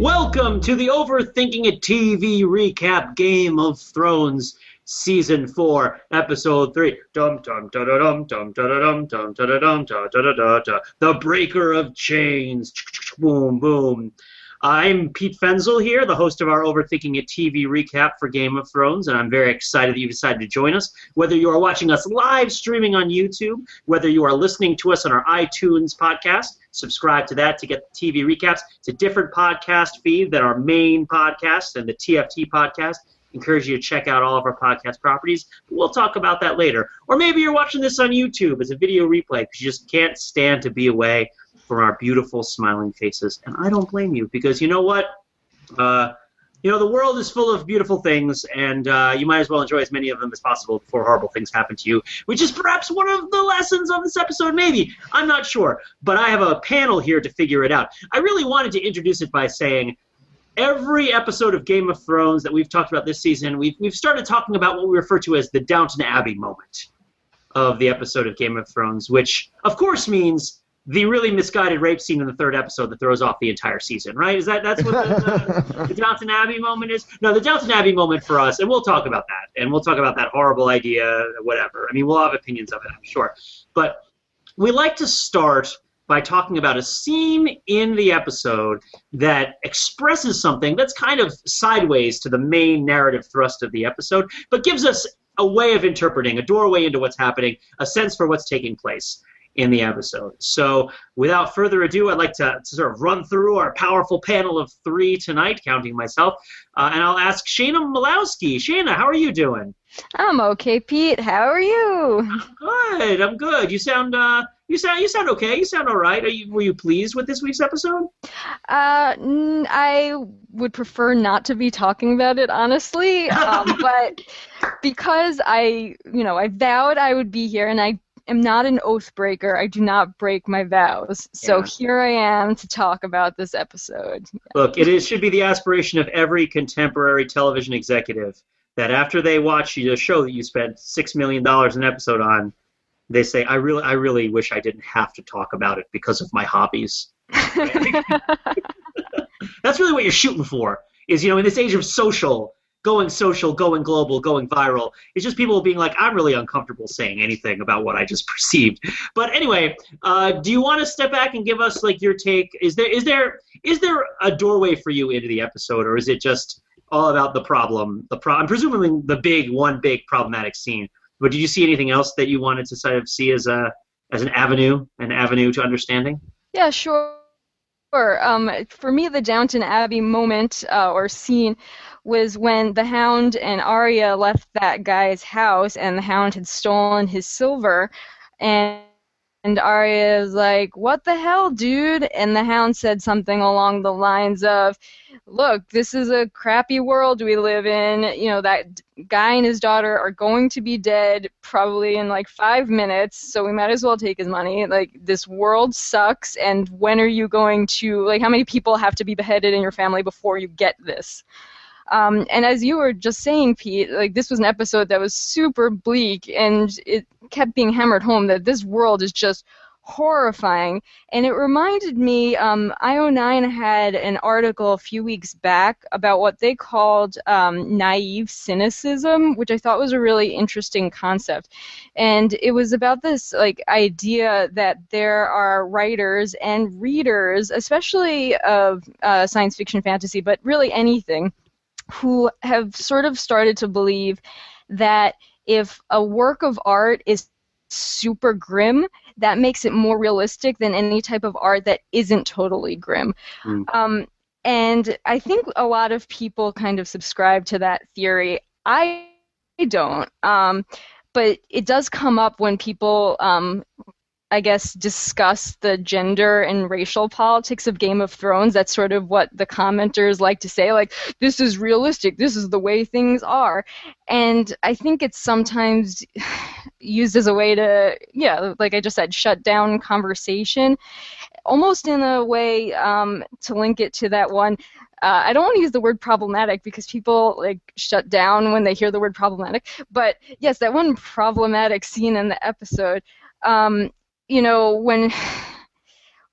Welcome to the Overthinking It TV recap, Game of Thrones Season 4, Episode 3. The Breaker of Chains. Boom, boom. I'm Pete Fenzel here, the host of our Overthinking It TV recap for Game of Thrones, and I'm very excited that you've decided to join us. Whether you are watching us live streaming on YouTube, whether you are listening to us on our iTunes podcast, subscribe to that to get the TV recaps. It's a different podcast feed than our main podcast and the TFT podcast. Encourage you to check out all of our podcast properties. We'll talk about that later. Or maybe you're watching this on YouTube as a video replay because you just can't stand to be away from our beautiful smiling faces. And I don't blame you, because you know what? The world is full of beautiful things, and you might as well enjoy as many of them as possible before horrible things happen to you, which is perhaps one of the lessons of this episode, maybe. I'm not sure, but I have a panel here to figure it out. I really wanted to introduce it by saying every episode of Game of Thrones that we've talked about this season, we've started talking about what we refer to as the Downton Abbey moment of the episode of Game of Thrones, which, of course, means the really misguided rape scene in the third episode that throws off the entire season, right? Is that's what the Downton Abbey moment is? No, the Downton Abbey moment for us, and we'll talk about that, and we'll talk about that horrible idea, whatever. I mean, we'll have opinions of it, I'm sure. But we like to start by talking about a scene in the episode that expresses something that's kind of sideways to the main narrative thrust of the episode, but gives us a way of interpreting, a doorway into what's happening, a sense for what's taking place in the episode. So without further ado, I'd like to sort of run through our powerful panel of three tonight, counting myself, and I'll ask Shana Malowski. Shana, how are you doing? I'm okay, Pete. How are you? I'm good. You sound okay. You sound all right. Were you pleased with this week's episode? I would prefer not to be talking about it, honestly, but because I vowed I would be here, and I'm not an oath breaker. I do not break my vows. So Here I am to talk about this episode. Yeah. Look, it should be the aspiration of every contemporary television executive that after they watch a show that you spent $6 million an episode on, they say, I really wish I didn't have to talk about it because of my hobbies. That's really what you're shooting for, is, in this age of social, going global, going viral. It's just people being like, I'm really uncomfortable saying anything about what I just perceived. But anyway, do you want to step back and give us your take? Is there a doorway for you into the episode, or is it just all about the problem? Presumably the one big problematic scene. But did you see anything else that you wanted to sort of see as an avenue to understanding? Yeah, sure. For me, the Downton Abbey moment or scene was when the Hound and Arya left that guy's house, and the Hound had stolen his silver, and Arya was like, "What the hell, dude?" And the Hound said something along the lines of, "Look, this is a crappy world we live in. That guy and his daughter are going to be dead probably in 5 minutes, so we might as well take his money. This world sucks, and when are you going to, how many people have to be beheaded in your family before you get this?" And as you were just saying, Pete, this was an episode that was super bleak, and it kept being hammered home that this world is just horrifying. And it reminded me, IO9 had an article a few weeks back about what they called naive cynicism, which I thought was a really interesting concept. And it was about this idea that there are writers and readers, especially of science fiction, fantasy, but really anything, who have sort of started to believe that if a work of art is super grim, that makes it more realistic than any type of art that isn't totally grim. Mm. And I think a lot of people kind of subscribe to that theory. I don't. But it does come up when people discuss the gender and racial politics of Game of Thrones. That's sort of what the commenters like to say, this is realistic, this is the way things are. And I think it's sometimes used as a way to, like I just said, shut down conversation, almost in a way to link it to that one. I don't want to use the word problematic because people shut down when they hear the word problematic. But yes, that one problematic scene in the episode, when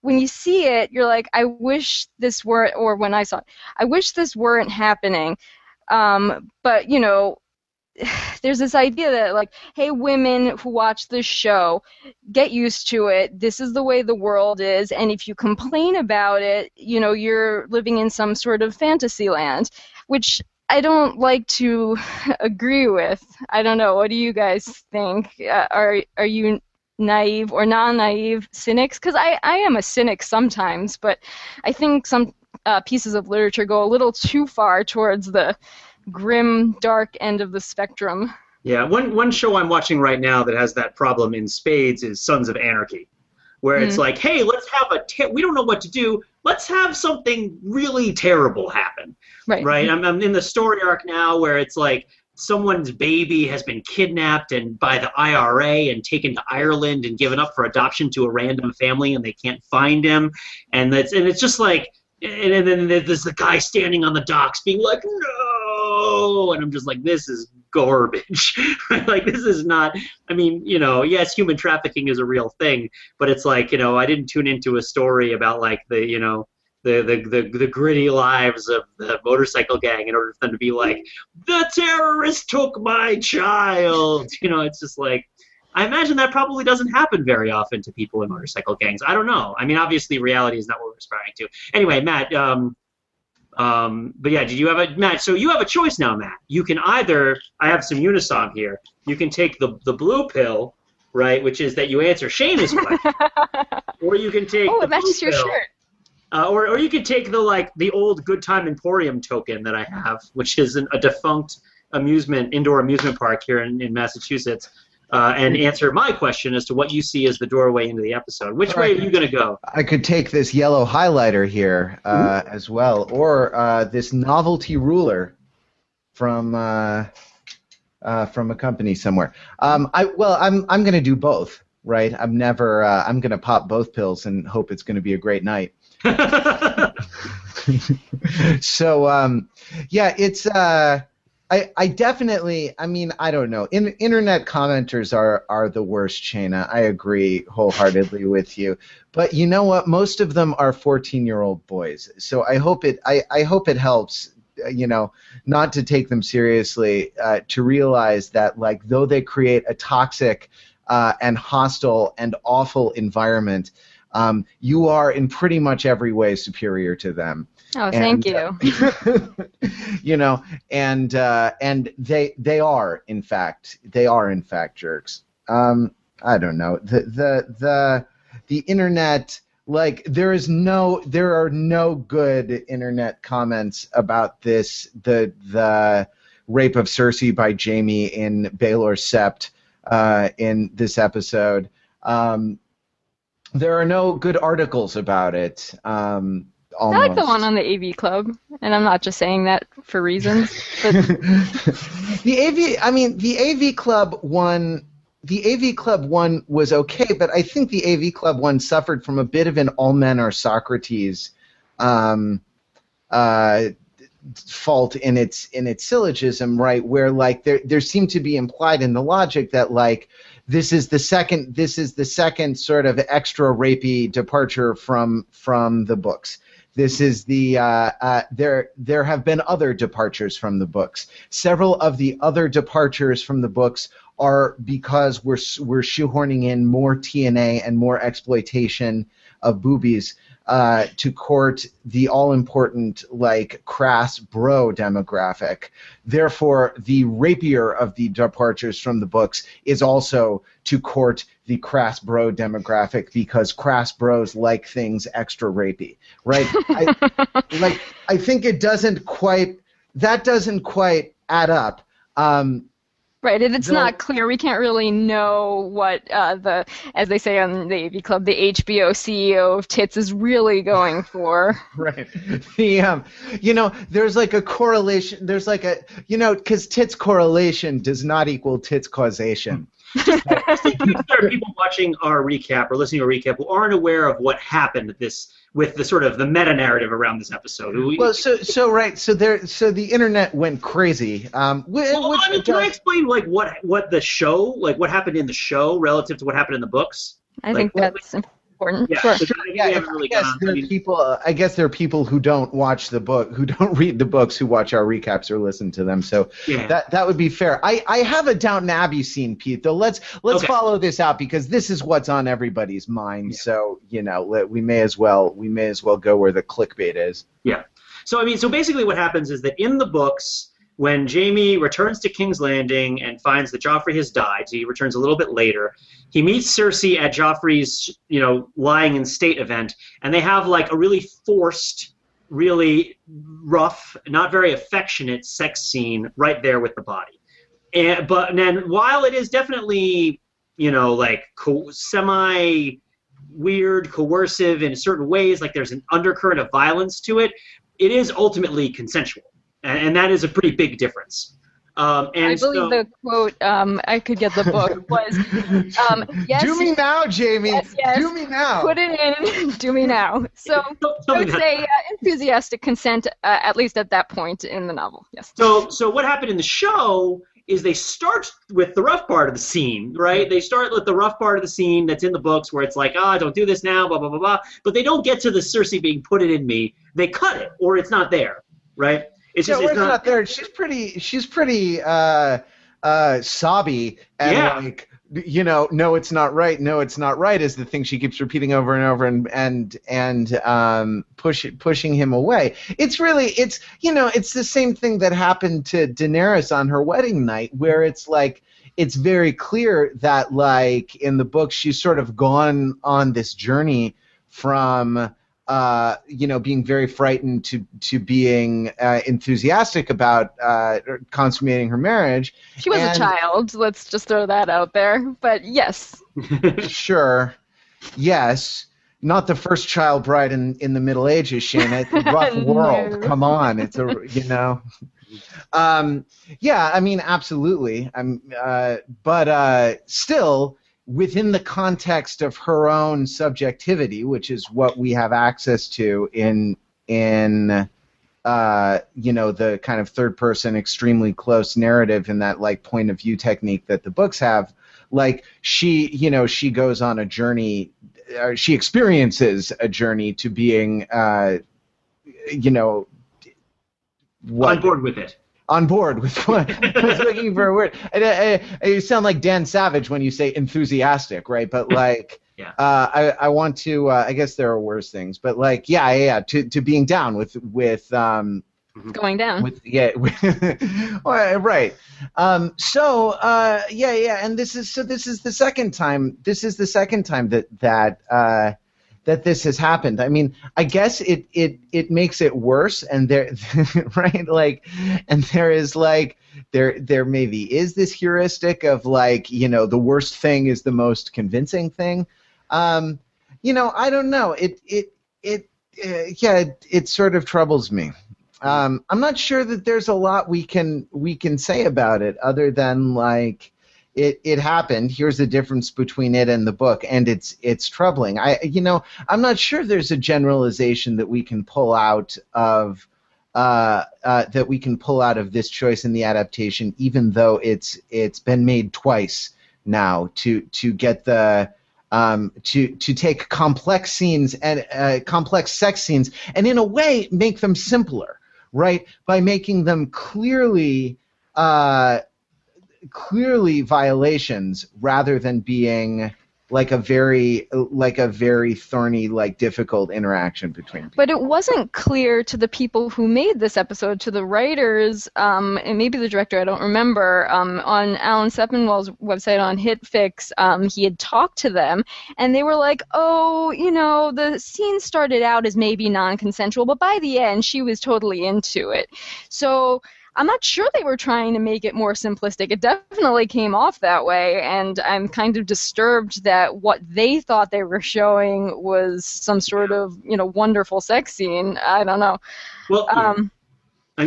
when you see it, you're like, I wish this weren't, or when I saw it, I wish this weren't happening. But, you know, there's this idea that, like, hey, women who watch this show, get used to it. This is the way the world is. And if you complain about it, you know, you're living in some sort of fantasy land, which I don't like to agree with. I don't know. What do you guys think? Are you naive or non-naive cynics? Because I am a cynic sometimes, but I think some pieces of literature go a little too far towards the grim, dark end of the spectrum. Yeah, one show I'm watching right now that has that problem in spades is Sons of Anarchy, where it's like, hey, let's have we don't know what to do, let's have something really terrible happen. Right? I'm in the story arc now where it's like someone's baby has been kidnapped and by the IRA and taken to Ireland and given up for adoption to a random family, and they can't find him. And it's just like, and then there's the guy standing on the docks being like, no! And I'm just like, this is garbage. Like, this is not, I mean, you know, yes, human trafficking is a real thing, but it's like, you know, I didn't tune into a story about, like, the, you know, the gritty lives of the motorcycle gang in order for them to be like, the terrorist took my child. You know, it's just like, I imagine that probably doesn't happen very often to people in motorcycle gangs. I don't know. I mean, obviously reality is not what we're aspiring to. Anyway, Matt, but yeah, did you have a, Matt, so you have a choice now, Matt. You can either, I have some Unisom here, you can take the blue pill, right, which is that you answer Shana's question, or you can take it matches your shirt. Or you could take the, like, the old Good Time Emporium token that I have, which is a defunct indoor amusement park here in Massachusetts, and answer my question as to what you see as the doorway into the episode. Which way are you going to go? I could take this yellow highlighter here as well, or this novelty ruler from a company somewhere. I'm going to do both, right? I'm never I'm going to pop both pills and hope it's going to be a great night. So yeah, it's I definitely, I mean, I don't know. Internet commenters are the worst, Shana. I agree wholeheartedly with you. But you know what? Most of them are 14-year-old boys. So I hope it helps, you know, not to take them seriously, to realize that, like, though they create a toxic and hostile and awful environment, you are in pretty much every way superior to them. Oh, thank you. You know, and they are in fact jerks. I don't know. The internet, like, there are no good internet comments about this, the rape of Cersei by Jaime in Baelor Sept in this episode. There are no good articles about it. I like the one on the AV Club, and I'm not just saying that for reasons. But the AV Club one was okay, but I think the AV Club one suffered from a bit of an all men are Socrates fault in its syllogism, right? Where, like, there seemed to be implied in the logic that, like, This is the second sort of extra rapey departure from the books. This is the there have been other departures from the books. Several of the other departures from the books are because we're shoehorning in more TNA and more exploitation of boobies to court the all-important, like, crass bro demographic. Therefore, the rapier of the departures from the books is also to court the crass bro demographic, because crass bros like things extra rapey, right? I think it doesn't quite add up. Right, and it's not clear. We can't really know what as they say on the AV Club, the HBO CEO of tits is really going for. Right. The you know, there's like a correlation. There's like a, you know, because tits correlation does not equal tits causation. Just in case there are people watching our recap or listening to our recap who aren't aware of what happened at this, with the sort of the meta narrative around this episode. Well, so the internet went crazy. Well, I mean, can I explain, like, what the show, like, what happened in the show relative to what happened in the books? I think that's important. Yeah, sure. I guess there are people who don't watch the book, who don't read the books, who watch our recaps or listen to them. So that would be fair. I have a Downton Abbey scene, Pete. Though let's follow this out, because this is what's on everybody's mind. Yeah. So we may as well go where the clickbait is. Yeah. So basically, what happens is that in the books, when Jaime returns to King's Landing and finds that Joffrey has died, so he returns a little bit later, he meets Cersei at Joffrey's, lying in state event, and they have a really forced, really rough, not very affectionate sex scene right there with the body. But then while it is definitely, semi weird, coercive in certain ways, there's an undercurrent of violence to it, it is ultimately consensual. And that is a pretty big difference. I believe the quote, I could get the book, was, yes. Do me now, Jaime. Yes. Do me now. Put it in. Do me now. So I would say enthusiastic consent, at least at that point in the novel. Yes. So what happened in the show is they start with the rough part of the scene, right? They start with the rough part of the scene that's in the books where it's don't do this now, blah, blah, blah, blah. But they don't get to the Cersei being put it in me. They cut it, or it's not there, right? It's not there. She's pretty sobby and no, it's not right. No, it's not right is the thing she keeps repeating over and over and pushing him away. It's the same thing that happened to Daenerys on her wedding night, where it's very clear that in the book she's sort of gone on this journey from being very frightened to being enthusiastic about consummating her marriage. She was a child. Let's just throw that out there. But yes. Sure. Yes. Not the first child bride in the Middle Ages, Shana. It's a rough world. Come on. It's a. Absolutely. Still, within the context of her own subjectivity, which is what we have access to in the kind of third-person, extremely close narrative and that point-of-view technique that the books have, she goes on a journey, or she experiences a journey to being, on board with it. On board with what I was looking for a word. You sound like Dan Savage when you say enthusiastic, right? But I want to. I guess there are worse things, but to being down with going down. Right. And this is the second time that this has happened. I guess it makes it worse, and there, right? And there is there maybe is this heuristic of the worst thing is the most convincing thing. I don't know. It sort of troubles me. I'm not sure that there's a lot we can say about it other than It happened. Here's the difference between it and the book, and it's troubling. I'm not sure there's a generalization that we can pull out of this choice in the adaptation, even though it's been made twice now to get the to take complex scenes and complex sex scenes and in a way make them simpler, right? By making them clearly violations rather than being a very thorny, difficult interaction between people. But it wasn't clear to the people who made this episode, to the writers, and maybe the director, I don't remember, on Alan Sepinwall's website on HitFix, he had talked to them, and they were the scene started out as maybe non-consensual, but by the end, she was totally into it. So I'm not sure they were trying to make it more simplistic. It definitely came off that way, and I'm kind of disturbed that what they thought they were showing was some sort of, wonderful sex scene. I don't know. Well, I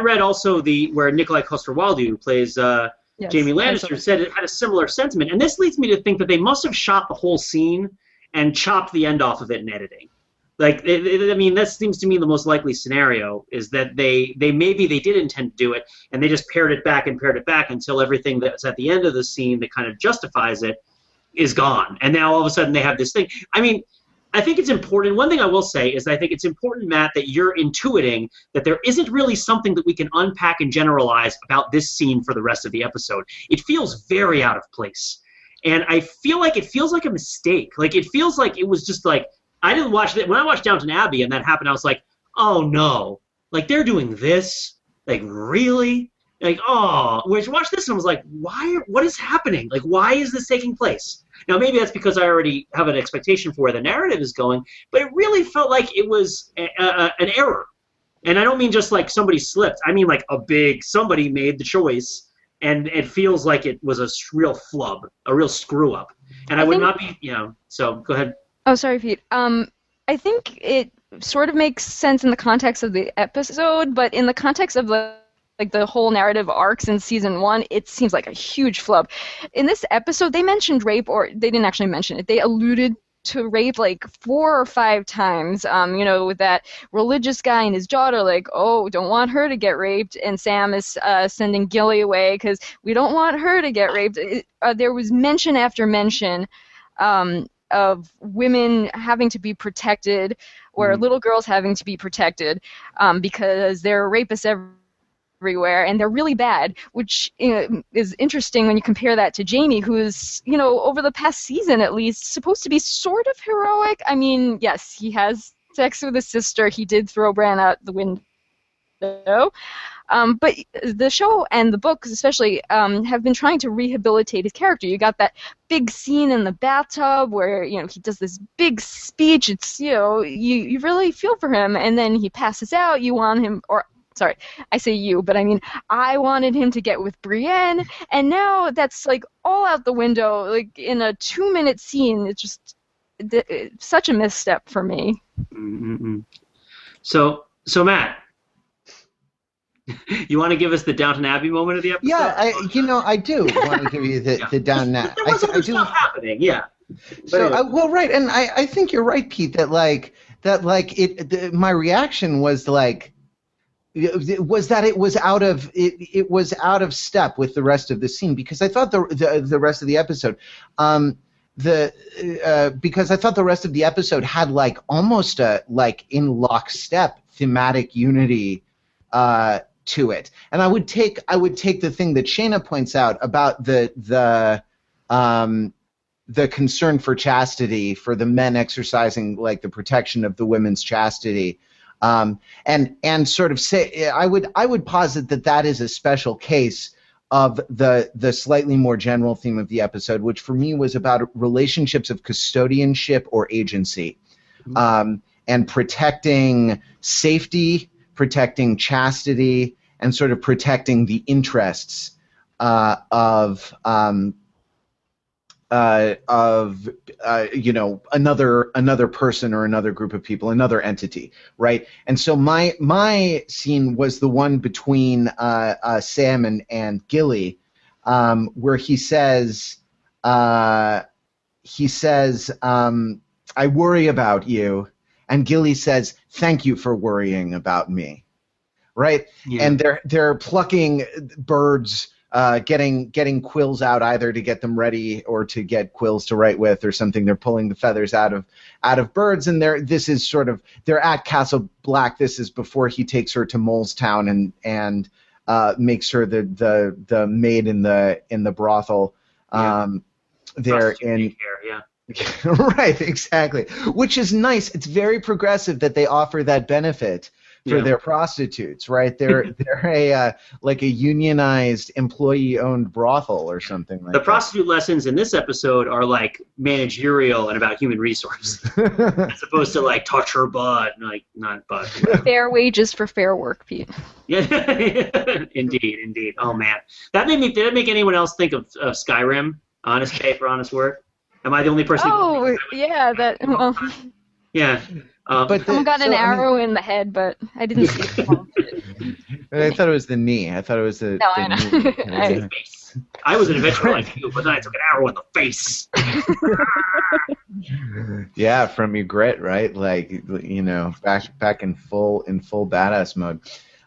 read also where Nikolai Coster-Waldau, who plays Jamie Lannister, said it had a similar sentiment, and this leads me to think that they must have shot the whole scene and chopped the end off of it in editing. That seems to me the most likely scenario is that they did intend to do it, and they just pared it back until everything that's at the end of the scene that kind of justifies it is gone. And now all of a sudden they have this thing. I mean, I think it's important. One thing I will say is I think it's important, Matt, that you're intuiting that there isn't really something that we can unpack and generalize about this scene for the rest of the episode. It feels very out of place. And I feel like it feels like a mistake. Like, it feels like it was just like, I didn't watch that. When I watched Downton Abbey and that happened, I was like, oh no, like they're doing this? Like, really? Like, oh, when I watched this and I was like, why? What is happening? Like, why is this taking place? Now, maybe that's because I already have an expectation for where the narrative is going, but it really felt like it was an error. And I don't mean just like somebody slipped. I mean like somebody made the choice, and it feels like it was a real flub, a real screw-up. And I would not be, you know, so go ahead. Oh, sorry, Pete. I think it sort of makes sense in the context of the episode, but in the context of the whole narrative arcs in season one, it seems like a huge flub. In this episode, they mentioned rape, or they didn't actually mention it. They alluded to rape like 4 or 5 times, you know, with that religious guy and his daughter, like, oh, don't want her to get raped, and Sam is sending Gilly away because we don't want her to get raped. There was mention after mention of women having to be protected, or little girls having to be protected because there are rapists everywhere, and they're really bad, which is interesting when you compare that to Jaime, who's, you know, over the past season at least, supposed to be sort of heroic. I mean, yes, he has sex with his sister. He did throw Bran out the window. But the show and the books especially have been trying to rehabilitate his character. You got that big scene in the bathtub where, you know, he does this big speech. It's, you know, you really feel for him, and then he passes out. You want him, or sorry, I say you, but I mean, I wanted him to get with Brienne, and now that's like all out the window, like in a 2-minute scene. It's just such a misstep for me. Mm-hmm. So Matt, you want to give us the Downton Abbey moment of the episode? Yeah, I do want to give you the, the Downton Abbey. There wasn't much stuff happening, yeah. Right, and I think you're right, Pete, my reaction was like, it was out of step with the rest of the scene, because I thought the rest of the episode, because I thought the rest of the episode had like almost a like in lockstep thematic unity to it, and I would take the thing that Shana points out about the concern for chastity, for the men exercising like the protection of the women's chastity. And sort of say, I would posit that is a special case of the slightly more general theme of the episode, which for me was about relationships of custodianship or agency, and protecting safety, protecting chastity, and sort of protecting the interests another person or another group of people, another entity, right? And so my scene was the one between Sam and Gilly, where he says, "I worry about you," and Gilly says, "Thank you for worrying about me," right? Yeah. And they're plucking birds. Getting quills out, either to get them ready or to get quills to write with or something. They're pulling the feathers out of birds, and they're at Castle Black. This is before he takes her to Mole's Town and makes her the maid in the brothel. There in here, yeah. Right, exactly. Which is nice. It's very progressive that they offer that benefit for their prostitutes, right? They're a unionized, employee-owned brothel or something like that. The prostitute lessons in this episode are like managerial and about human resources, as opposed to like touch her butt, and, like not butt. Fair wages for fair work, Pete. Yeah, indeed. Oh man, did it make anyone else think of Skyrim? Honest pay for honest work. Am I the only person? Oh yeah, that. Well. Yeah. But someone got an arrow in the head, but I didn't see it. I thought it was the knee. I thought it was the. No, the I know. Knee. I face. I was an adventurer like you, but then I took an arrow in the face. Yeah, from your grit, right? Like, you know, back in full badass mode.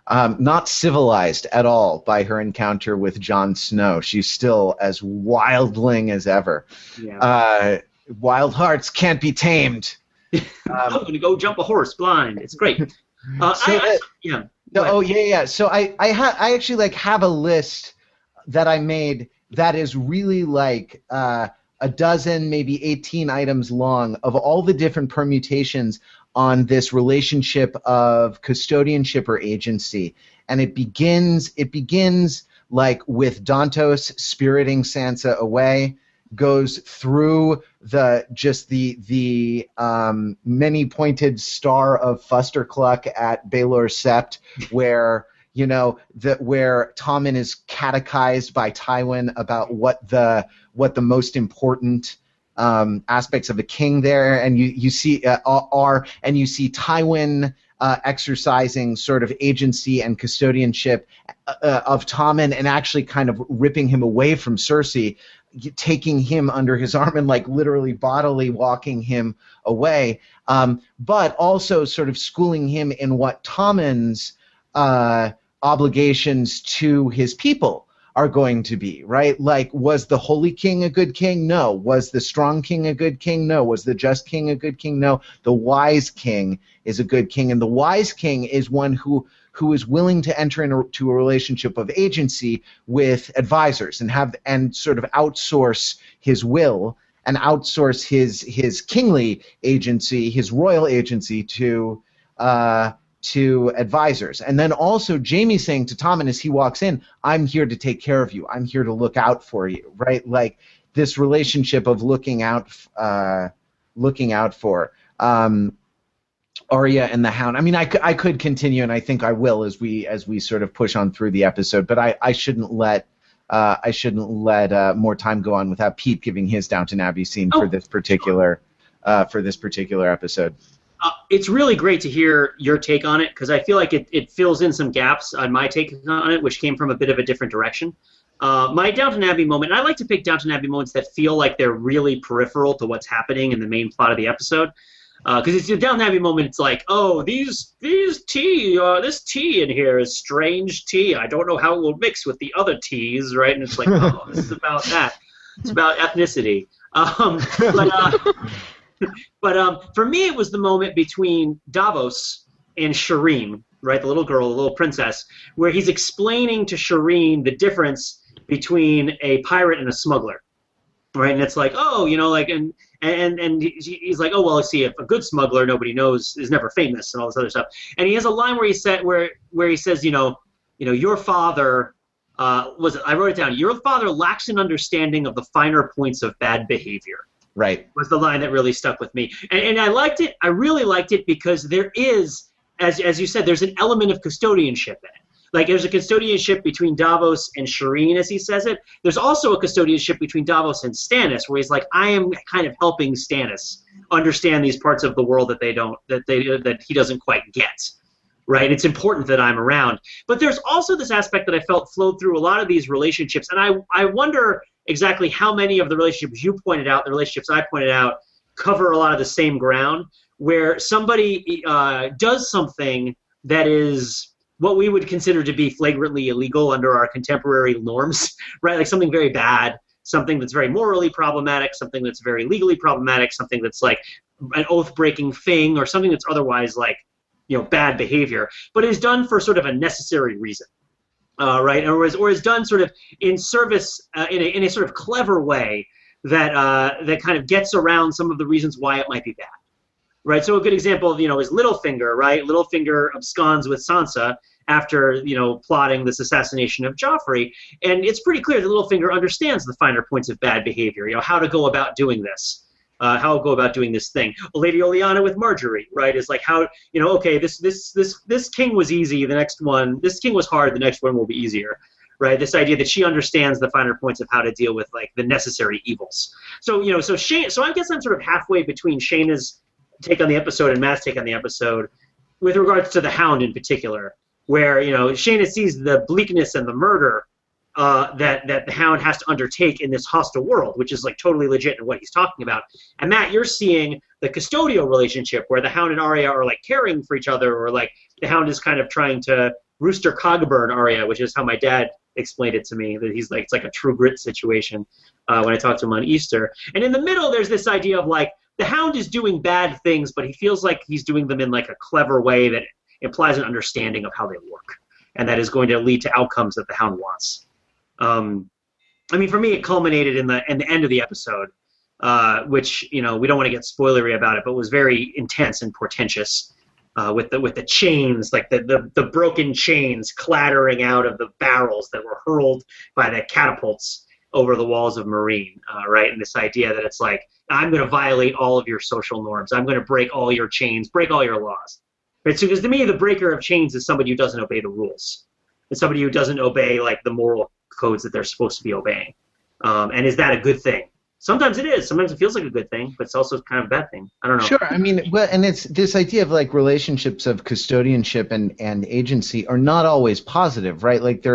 Not civilized at all by her encounter with Jon Snow. She's still as wildling as ever. Yeah. Wild hearts can't be tamed. I'm going to go jump a horse blind. It's great. So I actually have a list that I made that is really a dozen, maybe 18 items long of all the different permutations on this relationship of custodianship or agency, and it begins with Dantos spiriting Sansa away, goes through the many-pointed star of Fustercluck at Baelor Sept, where where Tommen is catechized by Tywin about what the most important aspects of a king there, and you see Tywin exercising sort of agency and custodianship of Tommen, and actually kind of ripping him away from Cersei, taking him under his arm and literally bodily walking him away, but also sort of schooling him in what Tommen's obligations to his people are going to be, right? Was the holy king a good king? No. Was the strong king a good king? No. Was the just king a good king? No. The wise king is a good king, and the wise king is one who is willing to enter into a relationship of agency with advisors and sort of outsource his will and outsource his kingly agency, his royal agency to advisors. And then also Jaime saying to Tommen as he walks in, I'm here to take care of you. I'm here to look out for you, right? This relationship of looking out for Arya and the Hound. I mean, I could continue, and I think I will as we sort of push on through the episode, but I shouldn't let more time go on without Pete giving his Downton Abbey scene for this particular episode. It's really great to hear your take on it, because I feel it fills in some gaps on my take on it, which came from a bit of a different direction. My Downton Abbey moment, and I like to pick Downton Abbey moments that feel like they're really peripheral to what's happening in the main plot of the episode, because it's a Downton Abbey moment. It's like, oh, this tea in here is strange tea. I don't know how it will mix with the other teas, right? And it's like, oh, this is about that. It's about ethnicity. But for me, it was the moment between Davos and Shireen, right, the little girl, the little princess, where he's explaining to Shireen the difference between a pirate and a smuggler, right? And it's like, oh, and he's like, oh, well, see, if a good smuggler, nobody knows, is never famous, and all this other stuff. And he has a line where he says, your father I wrote it down. Your father lacks an understanding of the finer points of bad behavior. Right. Was the line that really stuck with me. And I liked it. I really liked it because there is, as you said, there's an element of custodianship in it. There's a custodianship between Davos and Shireen, as he says it. There's also a custodianship between Davos and Stannis, where he's like, I am kind of helping Stannis understand these parts of the world that he doesn't quite get. Right? It's important that I'm around. But there's also this aspect that I felt flowed through a lot of these relationships, and I wonder exactly how many of the relationships you pointed out, the relationships I pointed out, cover a lot of the same ground, where somebody does something that is what we would consider to be flagrantly illegal under our contemporary norms, right? Something very bad, something that's very morally problematic, something that's very legally problematic, something that's an oath-breaking thing, or something that's otherwise bad behavior, but is done for sort of a necessary reason. Right, or is done sort of in service in a sort of clever way that kind of gets around some of the reasons why it might be bad, right? So a good example of is Littlefinger, right? Littlefinger absconds with Sansa after plotting this assassination of Joffrey, and it's pretty clear that Littlefinger understands the finer points of bad behavior, how to go about doing this. How I'll go about doing this thing. Lady Oleana with Marjorie, right, is how, okay, this king was easy, the next one, this king was hard, the next one will be easier, right? This idea that she understands the finer points of how to deal with, the necessary evils. So, so I guess I'm sort of halfway between Shana's take on the episode and Matt's take on the episode with regards to the Hound in particular, where, Shana sees the bleakness and the murder that the Hound has to undertake in this hostile world, which is totally legit in what he's talking about. And Matt, you're seeing the custodial relationship where the Hound and Arya are caring for each other, or the Hound is kind of trying to rooster cogburn aria, which is how my dad explained it to me, that he's like, it's like a True Grit situation when I talked to him on Easter. And in the middle, there's this idea of like, the Hound is doing bad things, but he feels like he's doing them in like a clever way that implies an understanding of how they work, and that is going to lead to outcomes that the Hound wants. I mean, for me, it culminated in the end of the episode, which, you know, we don't want to get spoilery about it, but was very intense and portentous with the chains, like the broken chains clattering out of the barrels that were hurled by the catapults over the walls of Meereen, right? And this idea that it's like, I'm going to violate all of your social norms. I'm going to break all your chains, break all your laws. Right? So because to me, the breaker of chains is somebody who doesn't obey the rules. It's somebody who doesn't obey like the moral codes that they're supposed to be obeying. And is that a good thing? Sometimes it is. Sometimes it feels like a good thing, but it's also kind of a bad thing. I don't know. Sure. I mean, well, and it's this idea of like relationships of custodianship and agency are not always positive, right? Like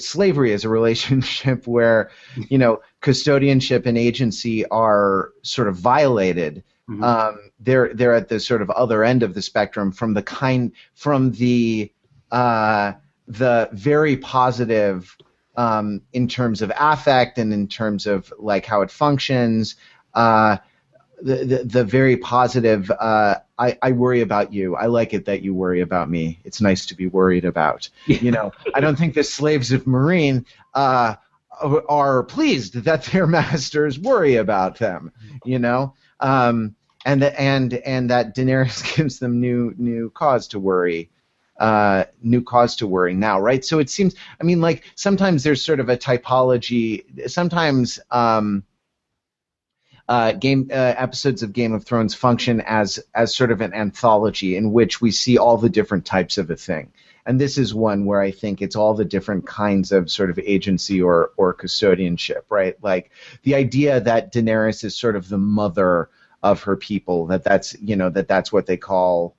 slavery is a relationship where, you know, custodianship and agency are sort of violated. Mm-hmm. They're at the sort of other end of the spectrum from the very positive. In terms of affect and in terms of like how it functions, the very positive, I worry about you. I like it that you worry about me. It's nice to be worried about. You know, I don't think the slaves of Meereen are pleased that their masters worry about them. You know, and that Daenerys gives them new cause to worry. New cause to worry now, right? So it seems, I mean, like sometimes there's sort of a typology. Sometimes episodes of Game of Thrones function as sort of an anthology in which we see all the different types of a thing. And this is one where I think it's all the different kinds of sort of agency or custodianship, right? Like the idea that Daenerys is sort of the mother of her people, that's what they call.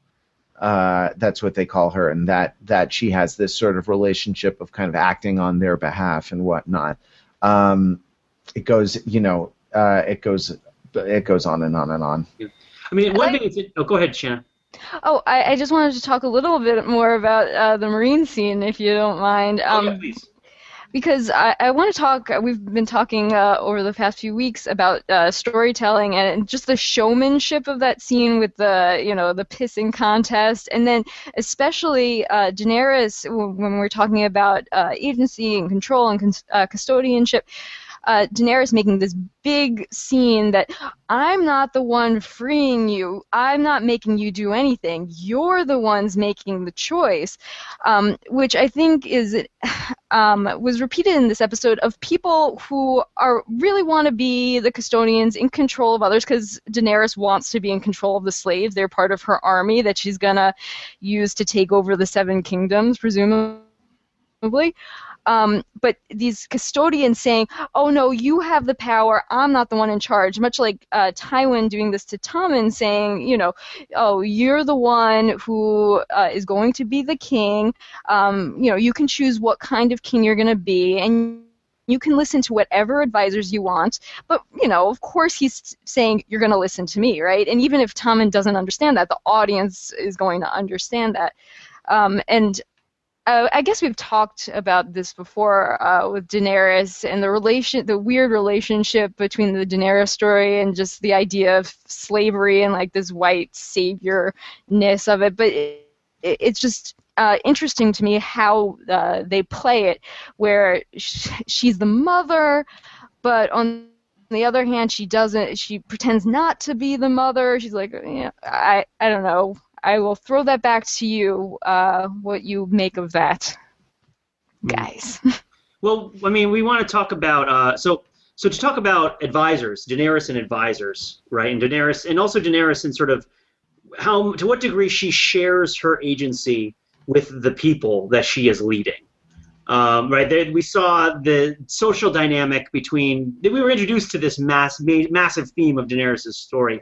That's what they call her, and that she has this sort of relationship of kind of acting on their behalf and whatnot. It goes on and on and on. Yeah. I mean, go ahead, Shana. Oh, I just wanted to talk a little bit more about the Meereen scene, if you don't mind. Yeah, please. Because I want to talk, we've been talking over the past few weeks about storytelling and just the showmanship of that scene with the, you know, the pissing contest. And then especially Daenerys, when we're talking about agency and control and custodianship, Daenerys making this big scene that I'm not the one freeing you. I'm not making you do anything. You're the ones making the choice, which I think is was repeated in this episode of people who are really want to be the custodians in control of others because Daenerys wants to be in control of the slaves. They're part of her army that she's going to use to take over the Seven Kingdoms, presumably. But these custodians saying, oh, no, you have the power. I'm not the one in charge. Much like Tywin doing this to Tommen saying, you know, oh, you're the one who is going to be the king. You know, you can choose what kind of king you're going to be, and you can listen to whatever advisors you want. But, you know, of course he's saying you're going to listen to me, right? And even if Tommen doesn't understand that, the audience is going to understand that. I guess we've talked about this before with Daenerys and the weird relationship between the Daenerys story and just the idea of slavery and like this white savior-ness of it. But it's just interesting to me how they play it, where she's the mother, but on the other hand, she doesn't. She pretends not to be the mother. She's like, you know, I don't know. I will throw that back to you, what you make of that, guys. Well, I mean, we want to talk about so to talk about advisors, Daenerys and advisors, right? And Daenerys, and also Daenerys in sort of how, to what degree she shares her agency with the people that she is leading, right? We saw the social dynamic between. We were introduced to this massive theme of Daenerys' story.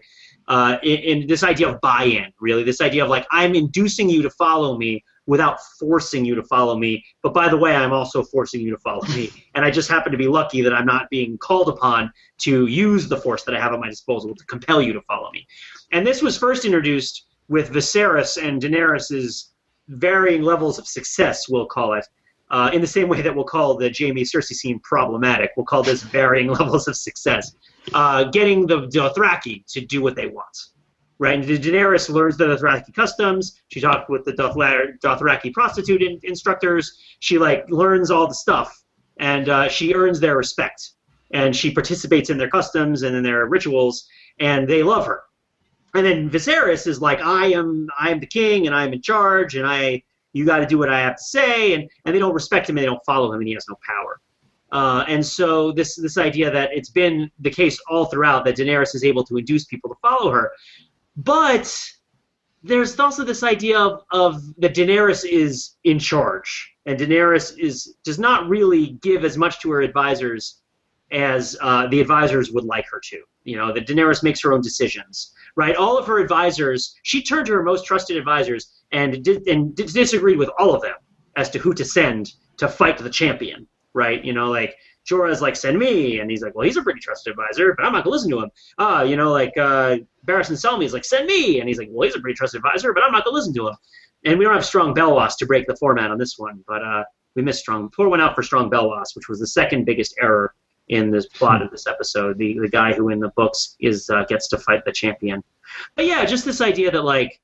In this idea of buy-in, really, this idea of like, I'm inducing you to follow me without forcing you to follow me, but by the way, I'm also forcing you to follow me, and I just happen to be lucky that I'm not being called upon to use the force that I have at my disposal to compel you to follow me. And this was first introduced with Viserys and Daenerys's varying levels of success, we'll call it, in the same way that we'll call the Jaime Cersei scene problematic. We'll call this varying levels of success. Getting the Dothraki to do what they want. Right? And Daenerys learns the Dothraki customs. She talked with the Dothraki prostitute instructors. She, like, learns all the stuff, and she earns their respect. And she participates in their customs and in their rituals, and they love her. And then Viserys is like, I am the king, and I am in charge, and you got to do what I have to say. And they don't respect him, and they don't follow him, and he has no power. And so this idea that it's been the case all throughout that Daenerys is able to induce people to follow her. But there's also this idea of that Daenerys is in charge, and Daenerys does not really give as much to her advisors as the advisors would like her to. You know, that Daenerys makes her own decisions, right? All of her advisors, she turned to her most trusted advisors and disagreed with all of them as to who to send to fight the champion, right? You know, like, Jorah's like, send me, and he's like, well, he's a pretty trusted advisor, but I'm not going to listen to him. You know, like, Barristan Selmy's like, send me, and he's like, well, he's a pretty trusted advisor, but I'm not going to listen to him. And we don't have Strong Belwas to break the format on this one, but we missed Strong. Poor one out for Strong Belwas, which was the second biggest error in this plot of this episode. The guy who in the books is gets to fight the champion. But yeah, just this idea that, like,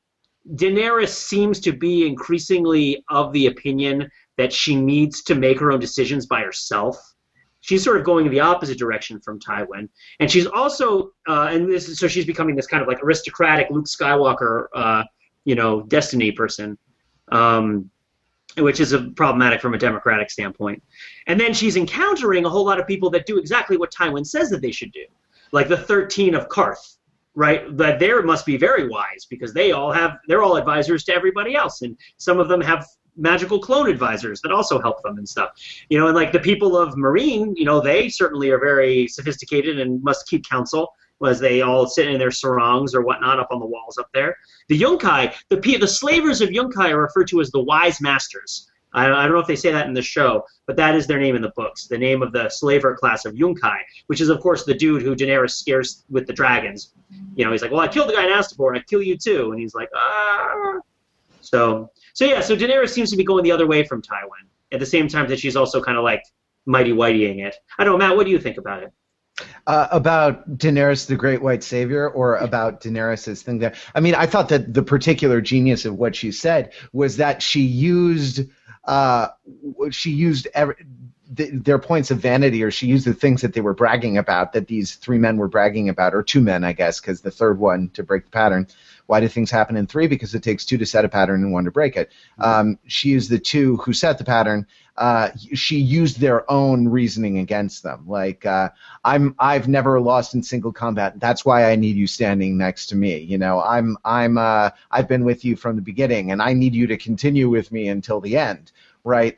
Daenerys seems to be increasingly of the opinion that she needs to make her own decisions by herself. She's sort of going in the opposite direction from Tywin. And she's also, so she's becoming this kind of like aristocratic Luke Skywalker, you know, destiny person, which is problematic from a democratic standpoint. And then she's encountering a whole lot of people that do exactly what Tywin says that they should do. Like the 13 of Karth, right? That they must be very wise because they're all advisors to everybody else. And some of them have magical clone advisors that also help them and stuff, you know, and like the people of Meereen, you know, they certainly are very sophisticated and must keep counsel as they all sit in their sarongs or whatnot up on the walls up there. The Yunkai, the slavers of Yunkai are referred to as the wise masters. I don't know if they say that in the show, but that is their name in the books, the name of the slaver class of Yunkai, which is, of course, the dude who Daenerys scares with the dragons. You know, he's like, well, I killed the guy in Astapor and I kill you too. And he's like, ah. So yeah, so Daenerys seems to be going the other way from Tywin, at the same time that she's also kind of like Mighty Whiteying it. I don't know, Matt, what do you think about it? About Daenerys the Great White Savior, or about Daenerys' thing there? I mean, I thought that the particular genius of what she said was that she used their points of vanity, or she used the things that they were bragging about, that these three men were bragging about, or two men, I guess, because the third one, to break the pattern. Why do things happen in three? Because it takes two to set a pattern and one to break it. She is the two who set the pattern. She used their own reasoning against them. Like, I've never lost in single combat. That's why I need you standing next to me. You know, I've been with you from the beginning, and I need you to continue with me until the end. Right.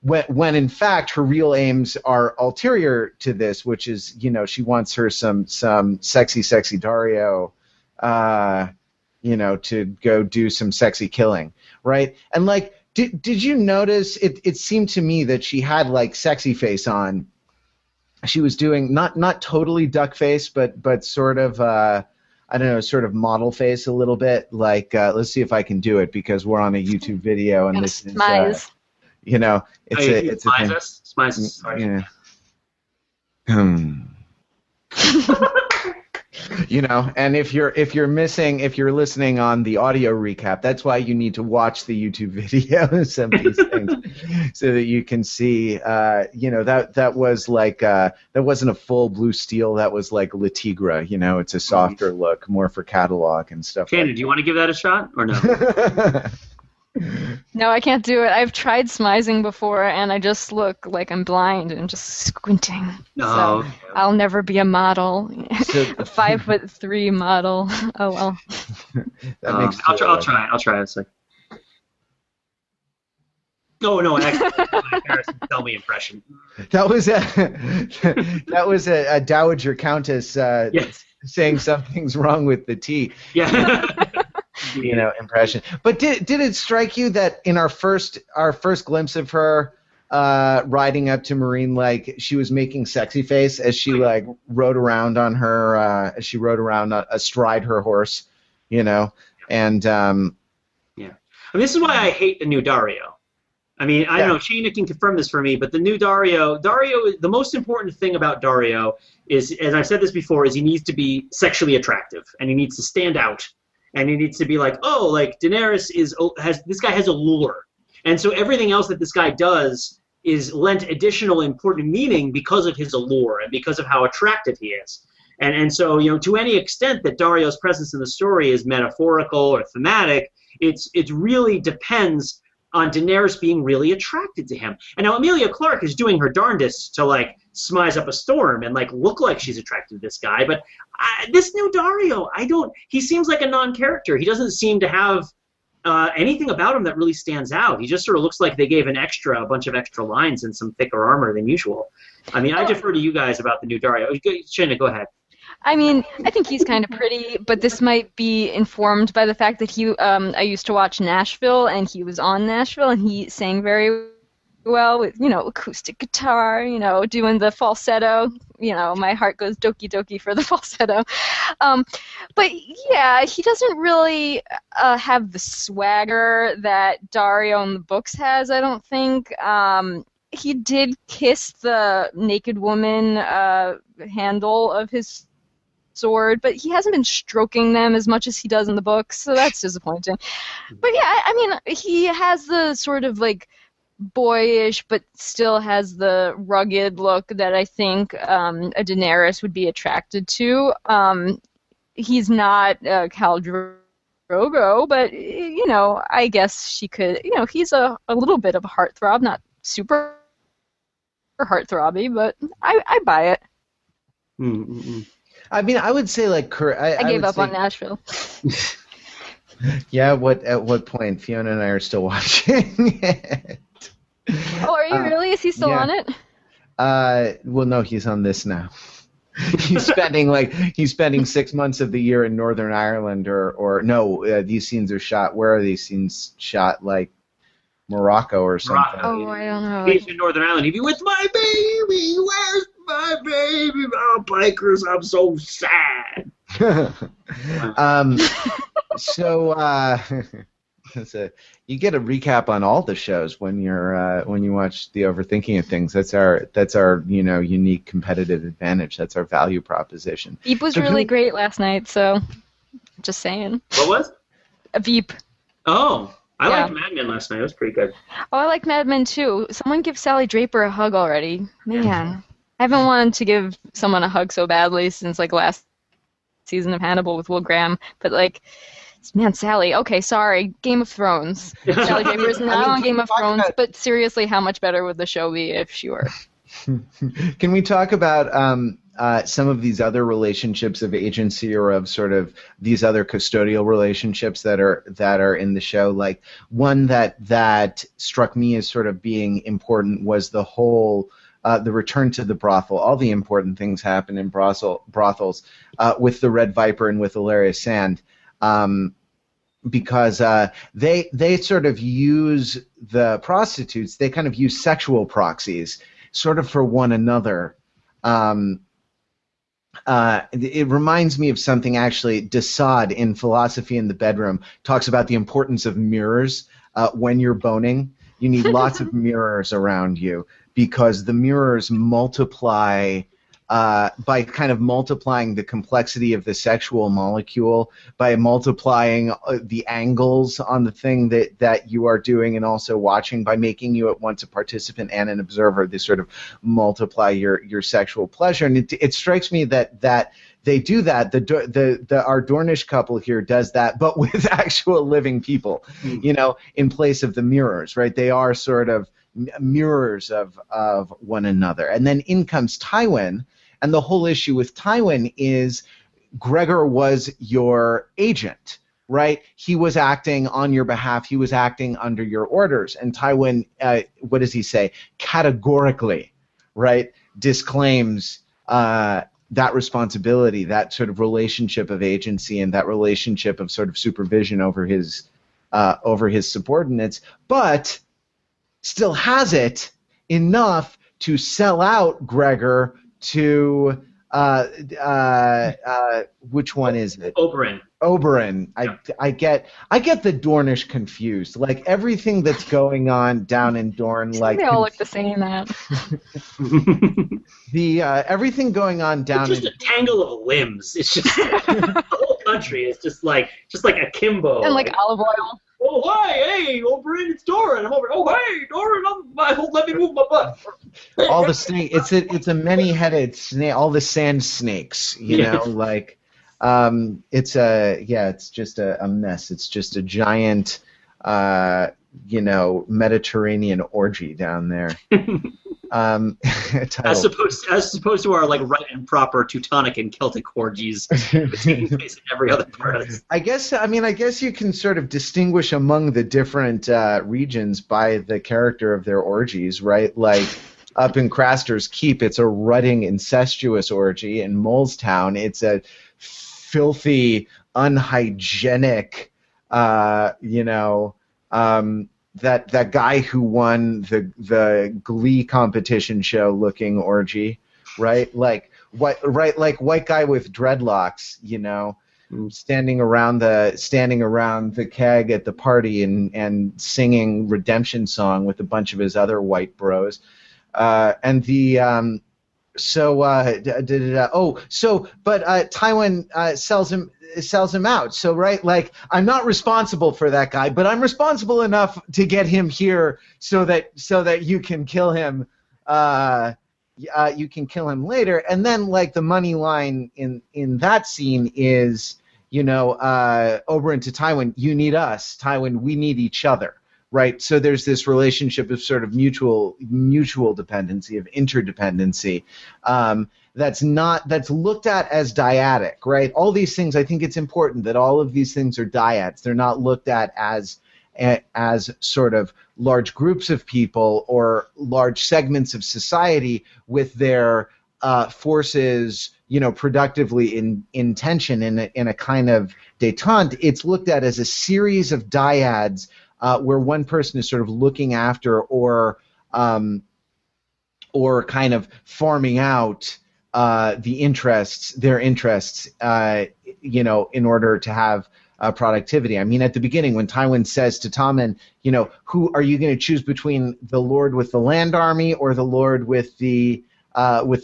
When in fact her real aims are ulterior to this, which is, you know, she wants her some sexy Daario, you know, to go do some sexy killing, right? And like, did you notice? It seemed to me that she had like sexy face on. She was doing not totally duck face, but sort of I don't know, sort of model face a little bit. Like, let's see if I can do it because we're on a YouTube video and this is. You know, it's a thing. Smize us, sorry. You know, and if you're listening on the audio recap, that's why you need to watch the YouTube videos of these things, so that you can see. You know, that was like that wasn't a full blue steel. That was like La Tigra. You know, it's a softer look, more for catalog and stuff. Cannon, do you want to give that a shot or no? No, I can't do it. I've tried smizing before, and I just look like I'm blind and just squinting. No. So I'll never be a model. A 5'3" model. Oh, well. That makes I'll try. It's like... Oh, no, actually, my Harrison Selmy impression. That was a dowager countess yes. Saying something's wrong with the tea. Yeah. You know, impression. But did it strike you that in our first glimpse of her riding up to Meereen, like she was making sexy face as she like rode around on her as she rode around astride her horse, you know, and I mean, this is why I hate the new Daario. I mean, I don't know, Shana can confirm this for me, but the new Daario, the most important thing about Daario is, as I've said this before, is he needs to be sexually attractive, and he needs to stand out, and he needs to be like, oh, like, Daenerys is, this guy has allure. And so everything else that this guy does is lent additional important meaning because of his allure and because of how attractive he is. And so, you know, to any extent that Dario's presence in the story is metaphorical or thematic, it really depends on Daenerys being really attracted to him. And now Emilia Clarke is doing her darndest to, like, smize up a storm and, like, look like she's attracted to this guy. But this new Daario, he seems like a non-character. He doesn't seem to have anything about him that really stands out. He just sort of looks like they gave a bunch of extra lines and some thicker armor than usual. I mean, I defer to you guys about the new Daario. Shana, go ahead. I mean, I think he's kind of pretty, but this might be informed by the fact that he, I used to watch Nashville, and he was on Nashville, and he sang very well with, you know, acoustic guitar, you know, doing the falsetto. You know, my heart goes doki-doki for the falsetto. But, yeah, he doesn't really have the swagger that Daario in the books has, I don't think. He did kiss the naked woman handle of his sword, but he hasn't been stroking them as much as he does in the books, so that's disappointing. But yeah, I mean, he has the sort of, like, boyish, but still has the rugged look that I think a Daenerys would be attracted to. He's not Khal Drogo, but, you know, I guess she could, you know, he's a little bit of a heartthrob, not super heartthrobby, but I buy it. Mm-mm. I mean, I would say, like, I gave up on Nashville. Yeah, at what point? Fiona and I are still watching it. Oh, are you really? Is he still on it? Well, no, he's on this now. He's spending 6 months of the year in Northern Ireland, or no, these scenes are shot. Where are these scenes shot? Like Morocco or something. Oh, I don't know. He's in Northern Ireland. He'd be with my baby. Where's my baby? Oh, bikers, I'm so sad. So you get a recap on all the shows when you watch the Overthinking of Things. That's our you know, unique competitive advantage. That's our value proposition. Veep was really great last night. So, just saying. What was? A Veep. Oh. I liked Mad Men last night. It was pretty good. Oh, I like Mad Men, too. Someone give Sally Draper a hug already. Man. Yeah. I haven't wanted to give someone a hug so badly since, like, last season of Hannibal with Will Graham. But, like, man, Sally. Okay, sorry. Game of Thrones. Sally Draper is not on Game of Thrones, but seriously, how much better would the show be if she were? Can we talk about some of these other relationships of agency or of sort of these other custodial relationships that are in the show? Like, one that struck me as sort of being important was the whole the return to the brothel. All the important things happen in brothels with the Red Viper and with Illyria Sand, because they sort of use the prostitutes. They kind of use sexual proxies sort of for one another. It reminds me of something, actually. De Sade in Philosophy in the Bedroom talks about the importance of mirrors when you're boning. You need lots of mirrors around you because the mirrors multiply by kind of multiplying the complexity of the sexual molecule, by multiplying the angles on the thing that you are doing and also watching, by making you at once a participant and an observer. They sort of multiply your sexual pleasure, and it strikes me that they do that. Our Dornish couple here does that, but with actual living people, you know, in place of the mirrors, right? They are sort of mirrors of one another. And then in comes Tywin, and the whole issue with Tywin is Gregor was your agent, right? He was acting on your behalf. He was acting under your orders. And Tywin, what does he say? Categorically, right, disclaims that responsibility, that sort of relationship of agency and that relationship of sort of supervision over his subordinates, but still has it enough to sell out Gregor to Which one is it? Oberyn. Oberyn. Yeah. I get the Dornish confused. Like everything that's going on down in Dorne, like they all look the same. Everything going on down. It's just a tangle of whims. It's just the whole country is just like akimbo. And like olive oil. Oh hi, hey Oberyn, it's Doran. I'm over. Oh hey Doran, let me move my butt. All the snake. It's a many-headed snake. All the sand snakes, you know, like it's just a mess. It's just a giant, Mediterranean orgy down there. As opposed to our like right and proper Teutonic and Celtic orgies taking place in every other part of this. I guess you can sort of distinguish among the different regions by the character of their orgies, right? Like up in Craster's Keep, it's a rutting, incestuous orgy. In Mole's Town, it's a filthy, unhygienic, that guy who won the Glee competition show looking orgy, right? Like white guy with dreadlocks, you know, standing around the keg at the party and singing Redemption Song with a bunch of his other white bros, So Tywin sells him out. So right, like I'm not responsible for that guy, but I'm responsible enough to get him here so that you can kill him. You can kill him later, and then like the money line in that scene is Oberyn to Tywin. You need us, Tywin. We need each other. Right, so there's this relationship of sort of mutual dependency, of interdependency, that's looked at as dyadic, right? All these things, I think it's important that all of these things are dyads. They're not looked at as sort of large groups of people or large segments of society with their forces, productively in tension in a kind of détente. It's looked at as a series of dyads. Where one person is sort of looking after or kind of farming out their interests, in order to have productivity. I mean, at the beginning, when Tywin says to Tommen, who are you going to choose between the Lord with the land army or the Lord with the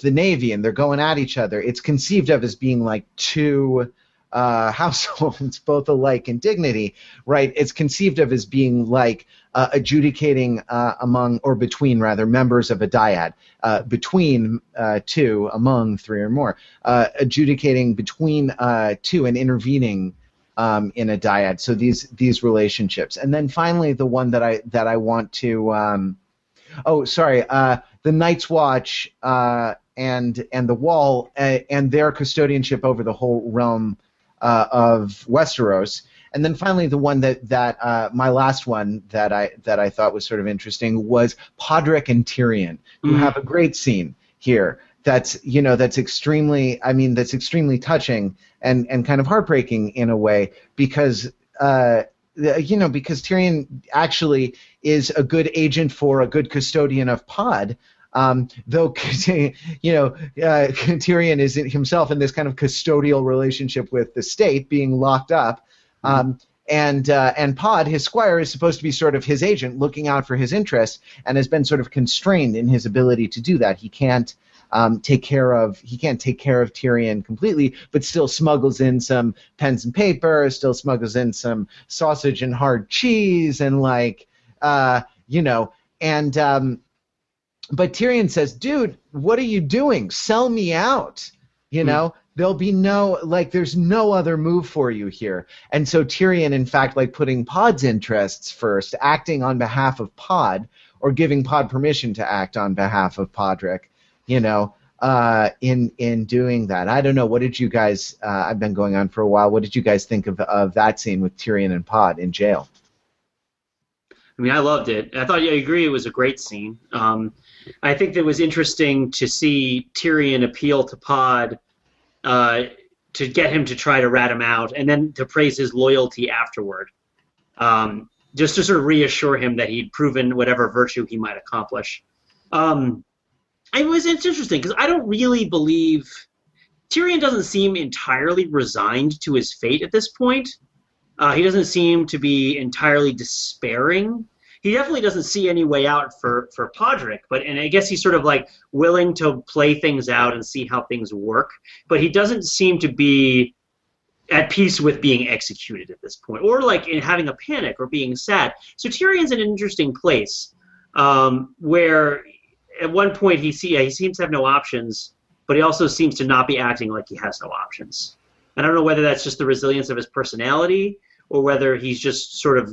navy, and they're going at each other. It's conceived of as being like two households, both alike in dignity, right? It's conceived of as being like adjudicating among, or between rather, members of a dyad, between two, among three or more, adjudicating between two and intervening in a dyad. So these relationships, and then finally the one that I want to, the Night's Watch and the Wall and their custodianship over the whole realm. Of Westeros, and then finally the one that my last one that I thought was sort of interesting was Podrick and Tyrion, who have a great scene here that's extremely touching and kind of heartbreaking in a way because Tyrion actually is a good agent for a good custodian of Pod. Though Tyrion is himself in this kind of custodial relationship with the state, being locked up, and Pod, his squire, is supposed to be sort of his agent, looking out for his interests, and has been sort of constrained in his ability to do that. He can't take care of Tyrion completely, but still smuggles in some pens and paper, still smuggles in some sausage and hard cheese, and But Tyrion says, dude, what are you doing? Sell me out. There'll be there's no other move for you here. And so Tyrion, in fact, like putting Pod's interests first, acting on behalf of Pod, or giving Pod permission to act on behalf of Podrick, in doing that. I don't know. What did you guys, I've been going on for a while. What did you guys think of that scene with Tyrion and Pod in jail? I mean, I loved it. I thought, I agree, it was a great scene. I think that it was interesting to see Tyrion appeal to Pod to get him to try to rat him out, and then to praise his loyalty afterward, just to sort of reassure him that he'd proven whatever virtue he might accomplish. It's interesting because I don't really believe Tyrion doesn't seem entirely resigned to his fate at this point. He doesn't seem to be entirely despairing. He definitely doesn't see any way out for Podrick, and I guess he's sort of like willing to play things out and see how things work, but he doesn't seem to be at peace with being executed at this point, or like in having a panic or being sad. So Tyrion's in an interesting place where at one point he seems to have no options, but he also seems to not be acting like he has no options. I don't know whether that's just the resilience of his personality or whether he's just sort of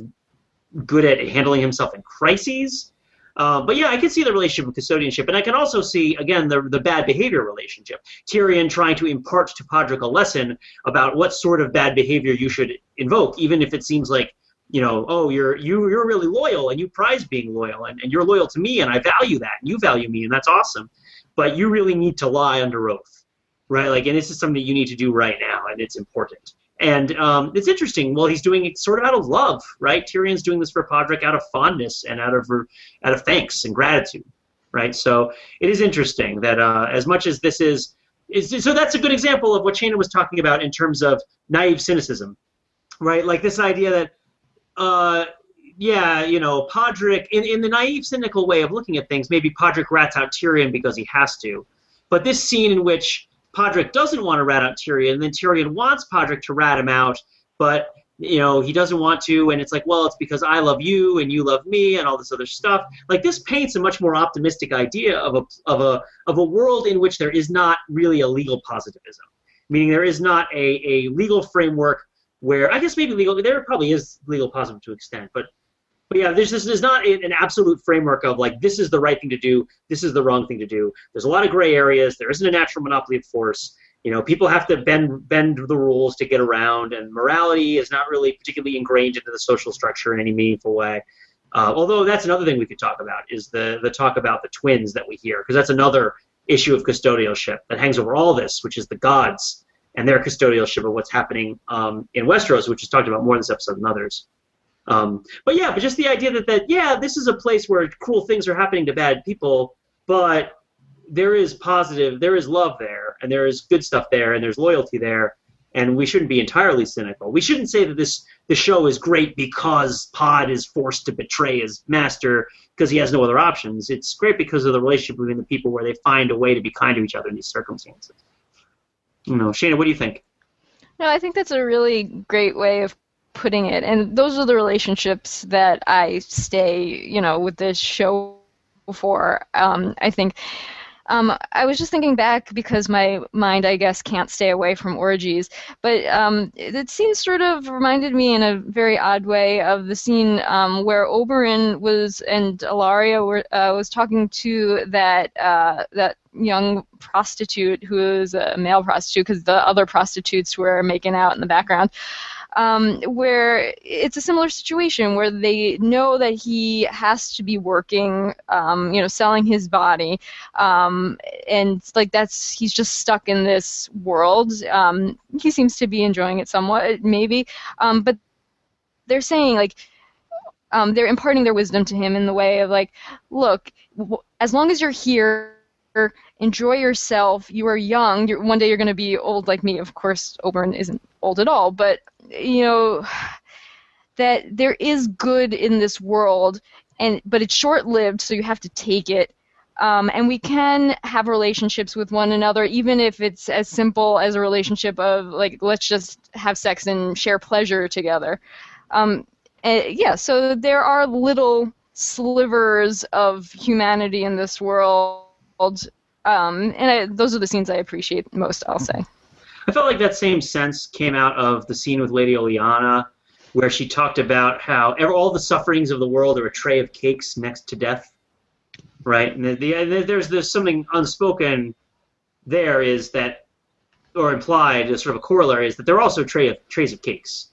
good at handling himself in crises. But yeah, I can see the relationship with custodianship, and I can also see, again, the bad behavior relationship. Tyrion trying to impart to Podrick a lesson about what sort of bad behavior you should invoke, even if it seems like, you know, oh, you're really loyal, and you prize being loyal, and you're loyal to me, and I value that, and you value me, and that's awesome. But you really need to lie under oath, right? Like, and this is something that you need to do right now, and it's important. And it's interesting. Well, he's doing it sort of out of love, right? Tyrion's doing this for Podrick out of fondness and out of thanks and gratitude, right? So it is interesting that as much as this is so that's a good example of what Shana was talking about in terms of naive cynicism, right? Like this idea that, Podrick, in the naive, cynical way of looking at things, maybe Podrick rats out Tyrion because he has to. But this scene in which Podrick doesn't want to rat out Tyrion, and then Tyrion wants Podrick to rat him out, but, you know, he doesn't want to, and it's like, well, it's because I love you, and you love me, and all this other stuff. Like, this paints a much more optimistic idea of a world in which there is not really a legal positivism, meaning there is not a legal framework where, I guess maybe legal, there probably is legal positivism to an extent, but yeah, there's not an absolute framework of, like, this is the right thing to do, this is the wrong thing to do. There's a lot of gray areas. There isn't a natural monopoly of force. You know, people have to bend the rules to get around, and morality is not really particularly ingrained into the social structure in any meaningful way. Although that's another thing we could talk about, is the talk about the twins that we hear, because that's another issue of custodialship that hangs over all this, which is the gods and their custodialship of what's happening in Westeros, which is talked about more in this episode than others. But just the idea that this is a place where cruel things are happening to bad people, but there is love there, and there is good stuff there, and there's loyalty there, and we shouldn't be entirely cynical. We shouldn't say that the show is great because Pod is forced to betray his master because he has no other options. It's great because of the relationship between the people where they find a way to be kind to each other in these circumstances. You know, Shana, what do you think? No, I think that's a really great way of putting it, and those are the relationships that I stay, you know, with this show for. I think I was just thinking back, because my mind, I guess, can't stay away from orgies, but it seems sort of reminded me in a very odd way of the scene where Oberyn and Ilaria was talking to that young prostitute who is a male prostitute, because the other prostitutes were making out in the background. Where it's a similar situation where they know that he has to be working, selling his body, and like he's just stuck in this world. He seems to be enjoying it somewhat, maybe, but they're saying like they're imparting their wisdom to him in the way of like, look, as long as you're here, enjoy yourself. You are young. One day you're going to be old like me. Of course, Oberyn isn't old at all, but you know that there is good in this world, but it's short-lived, so you have to take it. And we can have relationships with one another, even if it's as simple as a relationship of like, let's just have sex and share pleasure together. So there are little slivers of humanity in this world. Those are the scenes I appreciate most, I'll say. I felt like that same sense came out of the scene with Lady Oleana, where she talked about how all the sufferings of the world are a tray of cakes next to death, right? And there's something unspoken there is that, or implied as sort of a corollary, is that they're also trays of cakes,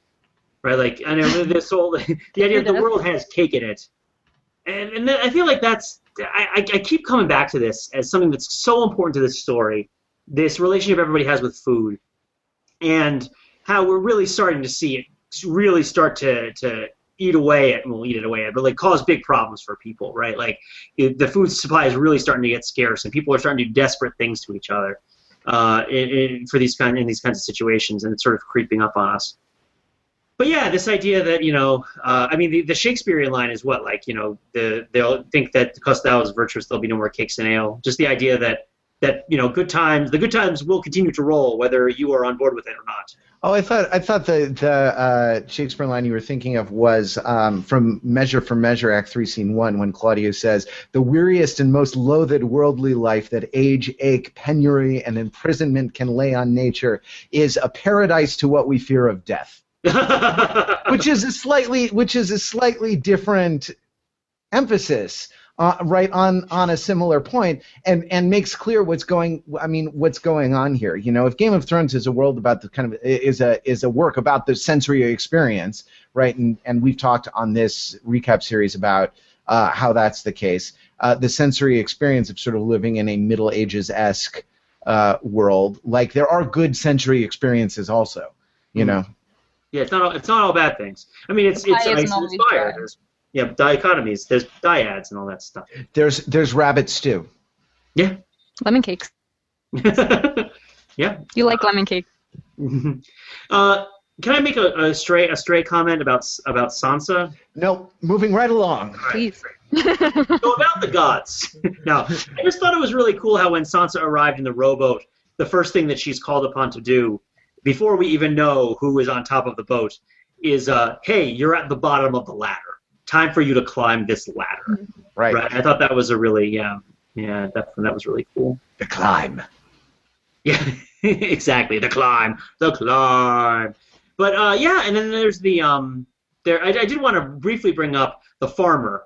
right? Like, I know this whole the idea that the world has cake in it. And I feel like that's, I keep coming back to this as something that's so important to this story, this relationship everybody has with food, and how we're really starting to see it really start to eat away at, well, eat it away at, but like cause big problems for people, right? Like the food supply is really starting to get scarce, and people are starting to do desperate things to each other. in these kinds of situations, and it's sort of creeping up on us. But yeah, this idea that, you know, the Shakespearean line is what, like, you know, they'll think that because thou is virtuous, there'll be no more cakes and ale. Just the idea that you know, the good times will continue to roll, whether you are on board with it or not. Oh, I thought the Shakespeare line you were thinking of was from Measure for Measure, Act 3, Scene 1, when Claudio says, "The weariest and most loathed worldly life that age, ache, penury, and imprisonment can lay on nature is a paradise to what we fear of death." which is a slightly different emphasis. Right on a similar point, and makes clear what's going on here. You know, if Game of Thrones is a world about the kind of is a work about the sensory experience, right? And we've talked on this recap series about how that's the case. The sensory experience of sort of living in a Middle Ages-esque world. Like, there are good sensory experiences also. You know. Yeah, it's not all bad things. I mean, it's inspired. Yeah, dichotomies. There's dyads and all that stuff. There's rabbit stew. Yeah. Lemon cakes. Yeah. You like lemon cake. Can I make a stray comment about Sansa? No, moving right along. Right, please. Right. So about the gods. Now, I just thought it was really cool how when Sansa arrived in the rowboat, the first thing that she's called upon to do, before we even know who is on top of the boat, is, hey, you're at the bottom of the ladder. Time for you to climb this ladder. Right. I thought that was a really, that was really cool. The climb. Yeah, exactly. The climb. But and then there's the I did want to briefly bring up the farmer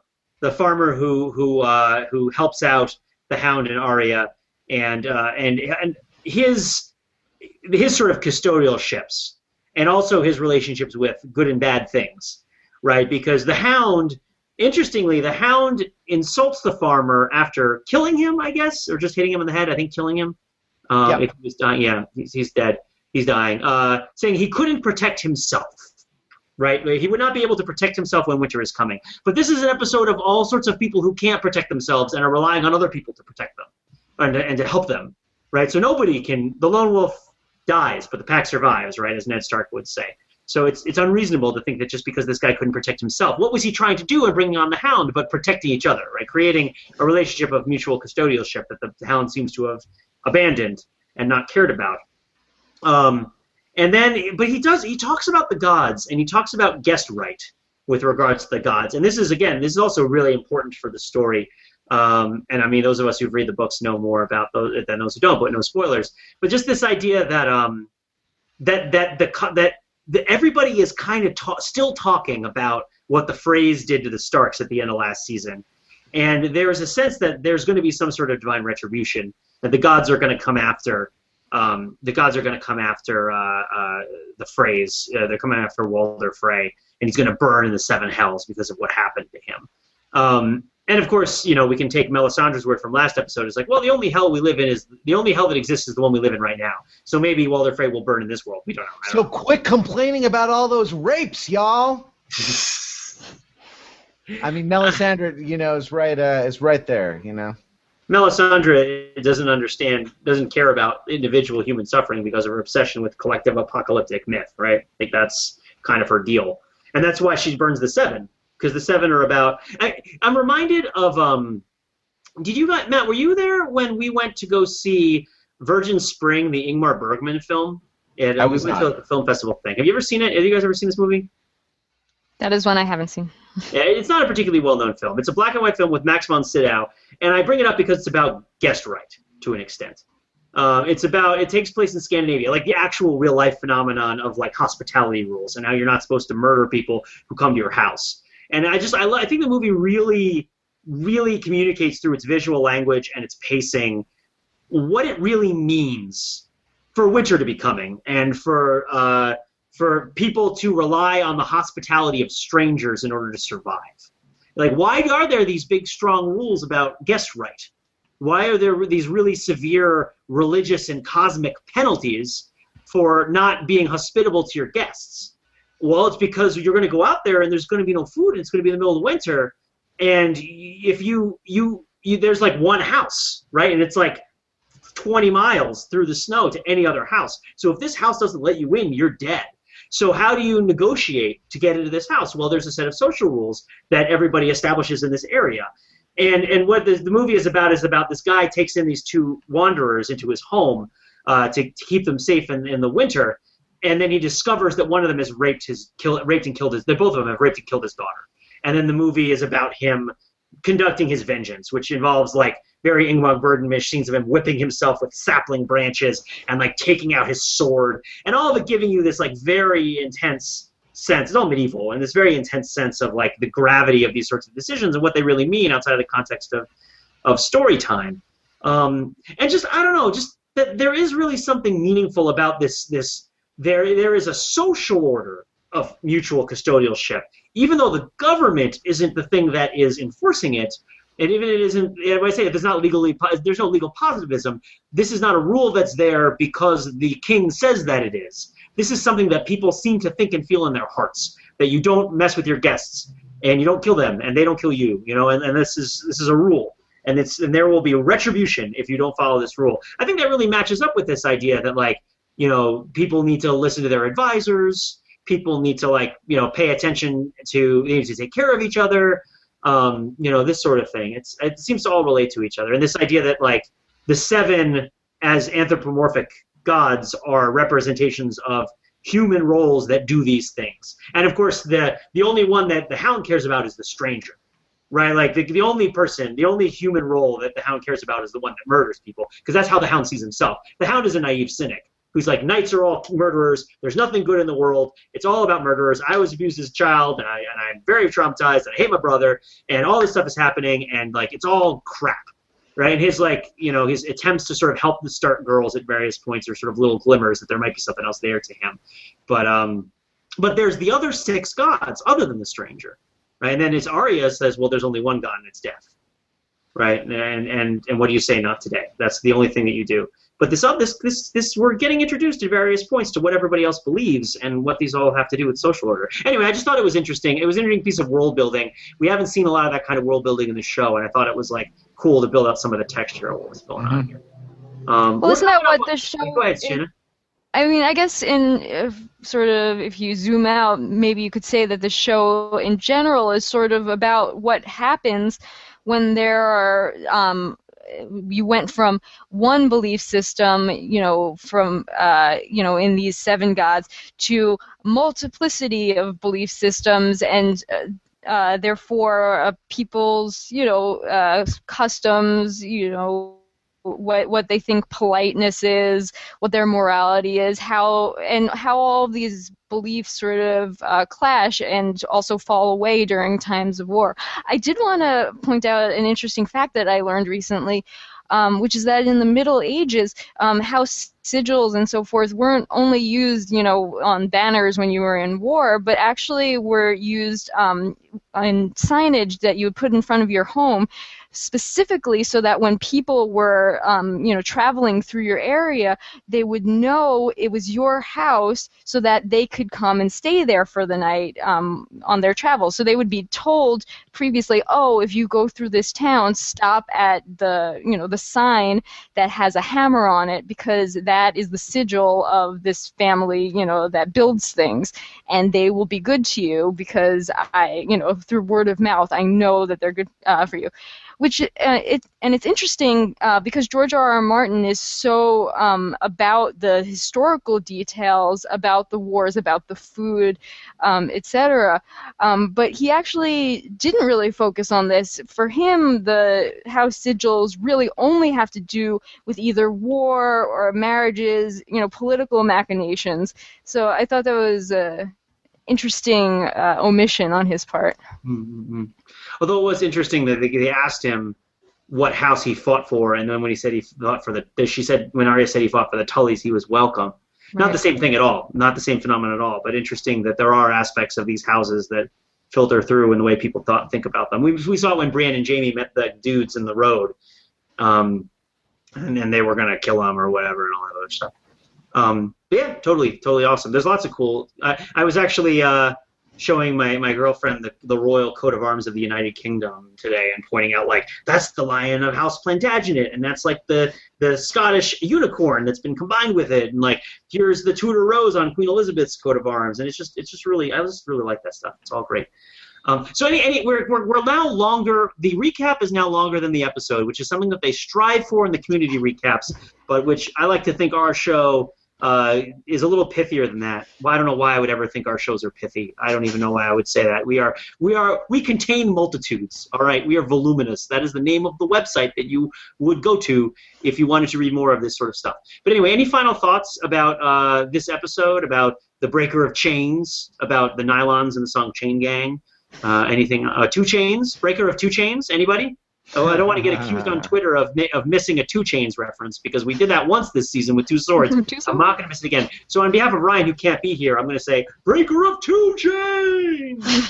who helps out the Hound and Arya, and his sort of custodial ships, and also his relationships with good and bad things. Right, because the Hound insults the farmer after killing him, I guess, or just hitting him in the head. I think killing him. If he was dying, he's dead. He's dying. Saying he couldn't protect himself. Right, he would not be able to protect himself when winter is coming. But this is an episode of all sorts of people who can't protect themselves and are relying on other people to protect them and to help them. Right, so nobody can. The lone wolf dies, but the pack survives. Right, as Ned Stark would say. So it's unreasonable to think that just because this guy couldn't protect himself, what was he trying to do in bringing on the Hound but protecting each other, right? Creating a relationship of mutual custodialship that the Hound seems to have abandoned and not cared about. But he talks about the gods, and he talks about guest right with regards to the gods. And this is also really important for the story. And I mean, those of us who've read the books know more about those than those who don't, but no spoilers. But just this idea that everybody is kind of still talking about what the phrase did to the Starks at the end of last season. And there is a sense that there's going to be some sort of divine retribution, that the gods are going to come after the phrase. They're coming after Walder Frey, and he's going to burn in the seven hells because of what happened to him. And of course, you know, we can take Melisandre's word from last episode. It's like, well, the only hell that exists is the one we live in right now. So maybe Walder Frey will burn in this world. We don't know. So quit complaining about all those rapes, y'all. I mean, Melisandre, you know, is right there, you know. Melisandre doesn't care about individual human suffering because of her obsession with collective apocalyptic myth, right? I think that's kind of her deal. And that's why she burns the seven. Because the seven are about... I'm reminded of... did you guys... Matt, were you there when we went to go see Virgin Spring, the Ingmar Bergman film? I was not. We went to the film festival thing. Have you ever seen it? Have you guys ever seen this movie? That is one I haven't seen. It's not a particularly well-known film. It's a black-and-white film with Max von Sydow. And I bring it up because it's about guest right, to an extent. It takes place in Scandinavia, like the actual real-life phenomenon of, like, hospitality rules and how you're not supposed to murder people who come to your house. And I think the movie really, really communicates through its visual language and its pacing what it really means for winter to be coming and for people to rely on the hospitality of strangers in order to survive. Like, why are there these big, strong rules about guest right? Why are there these really severe religious and cosmic penalties for not being hospitable to your guests? Well, it's because you're going to go out there and there's going to be no food and it's going to be in the middle of winter. And if there's like one house, right? And it's like 20 miles through the snow to any other house. So if this house doesn't let you in, you're dead. So how do you negotiate to get into this house? Well, there's a set of social rules that everybody establishes in this area. And what the movie is about this guy takes in these two wanderers into his home to keep them safe in the winter. And then he discovers that one of them has both of them have raped and killed his daughter. And then the movie is about him conducting his vengeance, which involves like very Ingmar Bergman-ish scenes of him whipping himself with sapling branches and like taking out his sword, and all of it giving you this like very intense sense. It's all medieval, and this very intense sense of like the gravity of these sorts of decisions and what they really mean outside of the context of story time. And just I don't know, just that there is really something meaningful about this. There is a social order of mutual custodialship, even though the government isn't the thing that is enforcing it, and even it isn't. When I say if it's not legally, there's no legal positivism. This is not a rule that's there because the king says that it is. This is something that people seem to think and feel in their hearts, that you don't mess with your guests and you don't kill them and they don't kill you. You know, and this is a rule, and there will be retribution if you don't follow this rule. I think that really matches up with this idea that like, you know, people need to listen to their advisors. People need to like, you know, pay attention to. They need to take care of each other. You know, this sort of thing. It seems to all relate to each other. And this idea that like the seven as anthropomorphic gods are representations of human roles that do these things. And of course, the only one that the Hound cares about is the stranger. Right, like the only person, the only human role that the Hound cares about is the one that murders people, because that's how the Hound sees himself. The Hound is a naive cynic who's like, knights are all murderers, there's nothing good in the world, it's all about murderers, I was abused as a child, and I'm very traumatized, and I hate my brother, and all this stuff is happening, and like, it's all crap, right? And his like, you know, his attempts to sort of help the Stark girls at various points are sort of little glimmers that there might be something else there to him. But there's the other six gods, other than the stranger, right? And then it's Arya says, well, there's only one god, and it's death, right? And what do you say not today? That's the only thing that you do. But this we're getting introduced at various points to what everybody else believes and what these all have to do with social order. Anyway, I just thought it was interesting. It was an interesting piece of world building. We haven't seen a lot of that kind of world building in the show, and I thought it was like cool to build up some of the texture of what was going on here. Well, isn't that what the show? Go ahead, Shana. I mean, I guess if you zoom out, maybe you could say that the show in general is sort of about what happens when there are. You went from one belief system, you know, from, you know, in these seven gods to multiplicity of belief systems and therefore people's, you know, customs, you know, what they think politeness is, what their morality is, how all these beliefs sort of clash and also fall away during times of war. I did want to point out an interesting fact that I learned recently, which is that in the Middle Ages, how sigils and so forth weren't only used, you know, on banners when you were in war, but actually were used on signage that you would put in front of your home, specifically so that when people were, you know, traveling through your area, they would know it was your house so that they could come and stay there for the night on their travel. So they would be told previously, oh, if you go through this town, stop at the, you know, the sign that has a hammer on it, because that is the sigil of this family, you know, that builds things, and they will be good to you because I, you know, through word of mouth, I know that they're good for you. Which it's interesting because George R.R. Martin is so about the historical details, about the wars, about the food, etc. But he actually didn't really focus on this. For him, the house sigils really only have to do with either war or marriages, you know, political machinations. So I thought that was interesting omission on his part. Mm-hmm. Although it was interesting that they asked him what house he fought for, and then when he said he fought for when Arya said he fought for the Tullys, he was welcome. Right. Not the same thing at all, not the same phenomenon at all, but interesting that there are aspects of these houses that filter through in the way people think about them. We saw it when Brienne and Jaime met the dudes in the road, and then they were going to kill him or whatever and all that other stuff. Yeah, totally awesome. There's lots of cool. I was actually showing my girlfriend the royal coat of arms of the United Kingdom today and pointing out, like, that's the lion of House Plantagenet, and that's, like, the Scottish unicorn that's been combined with it, and, like, here's the Tudor rose on Queen Elizabeth's coat of arms, and it's just really, I just really like that stuff. It's all great. So we're now longer. The recap is now longer than the episode, which is something that they strive for in the community recaps, but which I like to think our show is a little pithier than that. Well, I don't know why I would ever think our shows are pithy. I don't even know why I would say that. We contain multitudes. All right, we are voluminous. That is the name of the website that you would go to if you wanted to read more of this sort of stuff. But anyway, any final thoughts about this episode? About the Breaker of Chains? About the Nylons and the song Chain Gang? Anything? Two Chains? Breaker of Two Chains? Anybody? Oh, I don't want to get accused on Twitter of missing a Two Chains reference, because we did that once this season with Two Swords. I'm not going to miss it again. So on behalf of Ryan, who can't be here, I'm going to say, Breaker of Two Chains!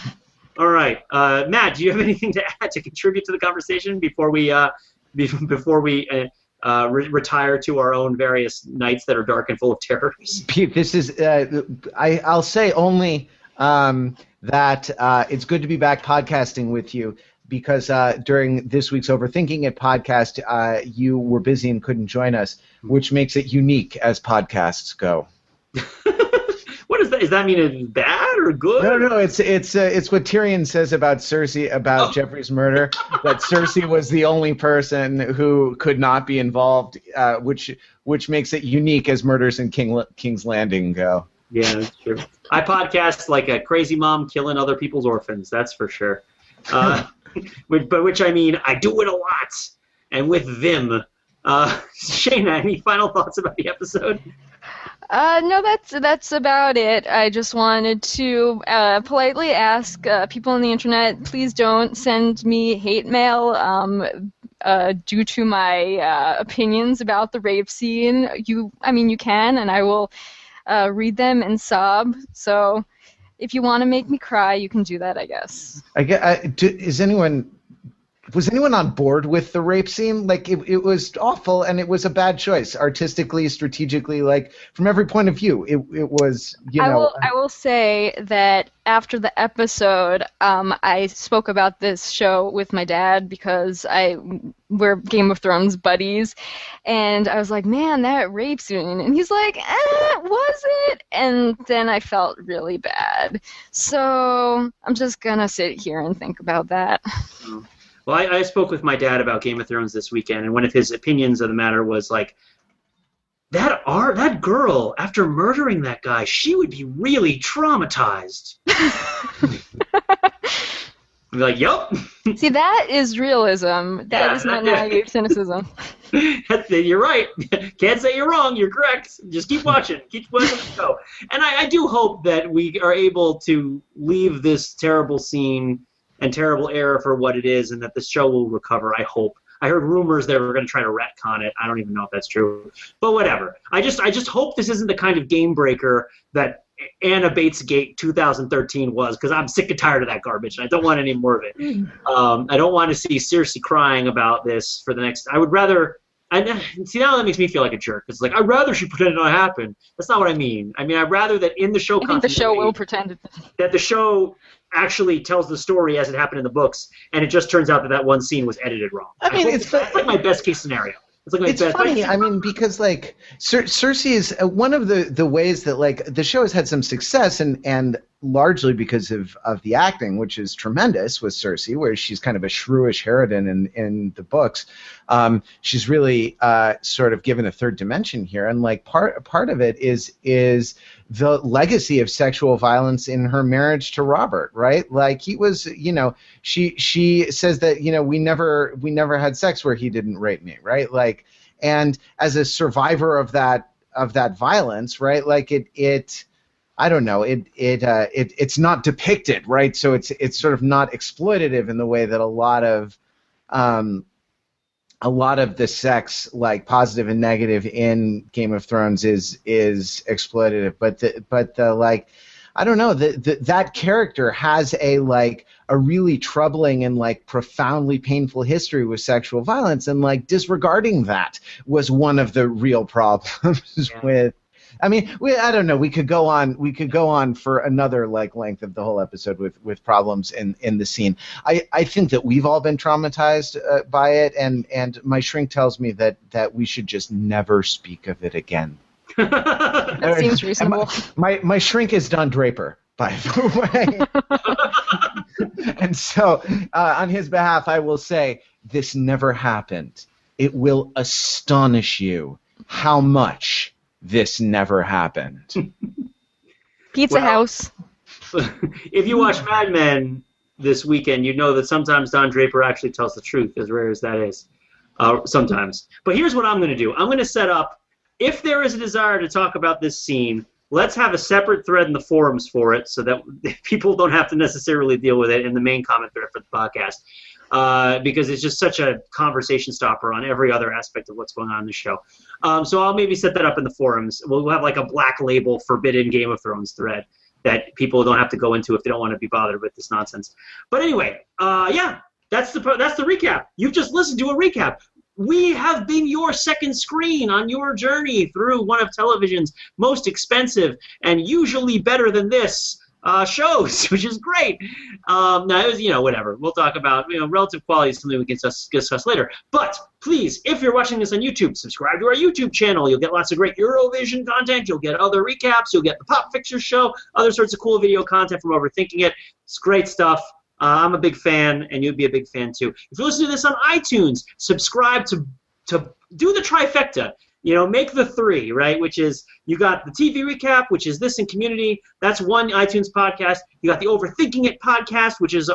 All right. Matt, do you have anything to add, to contribute to the conversation before we retire to our own various nights that are dark and full of terrors? Pete, this is I'll say only that it's good to be back podcasting with you, because during this week's Overthinking It podcast, you were busy and couldn't join us, which makes it unique as podcasts go. What is that? Does that mean it's bad or good? No. It's what Tyrion says about Cersei about Joffrey's murder, that Cersei was the only person who could not be involved, which makes it unique as murders in King's Landing go. Yeah, that's true. I podcast like a crazy mom killing other people's orphans. That's for sure. By which I mean I do it a lot, and with vim. Shana, any final thoughts about the episode? No, that's about it. I just wanted to politely ask people on the internet, please don't send me hate mail due to my opinions about the rape scene. You can, and I will read them and sob. So, if you want to make me cry, you can do that, I guess. Was anyone on board with the rape scene? Like, it was awful, and it was a bad choice, artistically, strategically, like, from every point of view. It was, you know... I will say that after the episode, I spoke about this show with my dad, because we're Game of Thrones buddies, and I was like, man, that rape scene, and he's like, was it? And then I felt really bad. So I'm just gonna sit here and think about that. Well, I spoke with my dad about Game of Thrones this weekend, and one of his opinions of the matter was, like, that girl, after murdering that guy, she would be really traumatized. I'd be like, yup. See, that is realism. That is not naive cynicism. You're right. Can't say you're wrong. You're correct. Just keep watching. Keep watching the show. And I do hope that we are able to leave this terrible scene and terrible error for what it is, and that the show will recover, I hope. I heard rumors that we're going to try to retcon it. I don't even know if that's true. But whatever. I just hope this isn't the kind of game breaker that Anna Bates Gate 2013 was, because I'm sick and tired of that garbage, and I don't want any more of it. I don't want to see Cersei crying about this for the next... I would rather... See, now that makes me feel like a jerk. It's like, I'd rather she pretended it not happened. That's not what I mean. I mean, I'd rather that in the show... I think the show will pretend it. That the show... actually tells the story as it happened in the books, and it just turns out that one scene was edited wrong. I mean, that's like my best case scenario. It's funny. I mean, because, like, Cersei is one of the ways that, like, the show has had some success, and largely because of the acting, which is tremendous with Cersei, where she's kind of a shrewish harridan in the books. She's really sort of given a third dimension here, and, like, part of it is the legacy of sexual violence in her marriage to Robert, right? Like, he was, you know, she says that, you know, we never had sex where he didn't rape me, right? Like, and as a survivor of that violence, right? Like, it I don't know. It's not depicted, right? So it's sort of not exploitative in the way that a lot of the sex, like, positive and negative in Game of Thrones is exploitative. But the like, I don't know. That character has a really troubling and, like, profoundly painful history with sexual violence, and, like, disregarding that was one of the real problems with I mean, I don't know. We could go on for another length of the whole episode with problems in the scene. I think that we've all been traumatized by it, and my shrink tells me that we should just never speak of it again. That seems reasonable. My shrink is Don Draper, by the way. And so, on his behalf, I will say this never happened. It will astonish you how much this never happened. Pizza House. If you watch Mad Men this weekend, you know that sometimes Don Draper actually tells the truth, as rare as that is, sometimes. But here's what I'm going to do. I'm going to set up, if there is a desire to talk about this scene, let's have a separate thread in the forums for it so that people don't have to necessarily deal with it in the main comment thread for the podcast. Because it's just such a conversation stopper on every other aspect of what's going on in the show. So I'll maybe set that up in the forums. We'll have like a black label forbidden Game of Thrones thread that people don't have to go into if they don't want to be bothered with this nonsense. But anyway, that's the recap. You've just listened to a recap. We have been your second screen on your journey through one of television's most expensive and usually better than this shows, which is great. Now, it was, whatever. We'll talk about, relative quality is something we can discuss later. But please, if you're watching this on YouTube, subscribe to our YouTube channel. You'll get lots of great Eurovision content. You'll get other recaps. You'll get the Pop Fixture Show, other sorts of cool video content from Overthinking It. It's great stuff. I'm a big fan, and you'd be a big fan too. If you listen to this on iTunes, subscribe to do the trifecta. Make the three, right? Which is, you got the TV recap, which is this and Community. That's one iTunes podcast. You got the Overthinking It podcast, which is,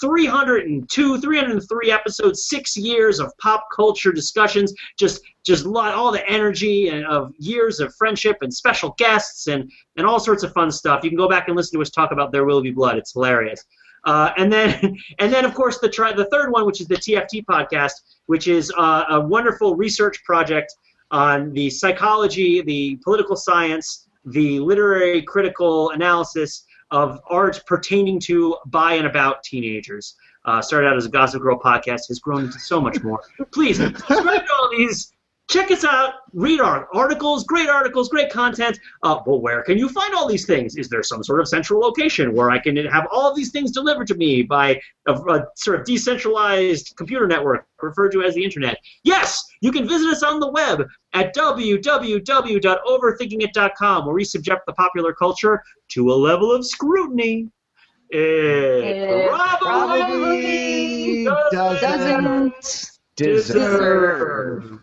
303 episodes, 6 years of pop culture discussions, just all the energy and of years of friendship and special guests and all sorts of fun stuff. You can go back and listen to us talk about There Will Be Blood. It's hilarious. And then, of course, the third one, which is the TFT podcast, which is a wonderful research project on the psychology, the political science, the literary critical analysis of art pertaining to, by, and about teenagers. Started out as a Gossip Girl podcast, has grown into so much more. Please, subscribe to all these. Check us out. Read our articles, great content. But where can you find all these things? Is there some sort of central location where I can have all these things delivered to me by a sort of decentralized computer network referred to as the internet? Yes, you can visit us on the web at www.overthinkingit.com, where we subject the popular culture to a level of scrutiny it probably doesn't deserve.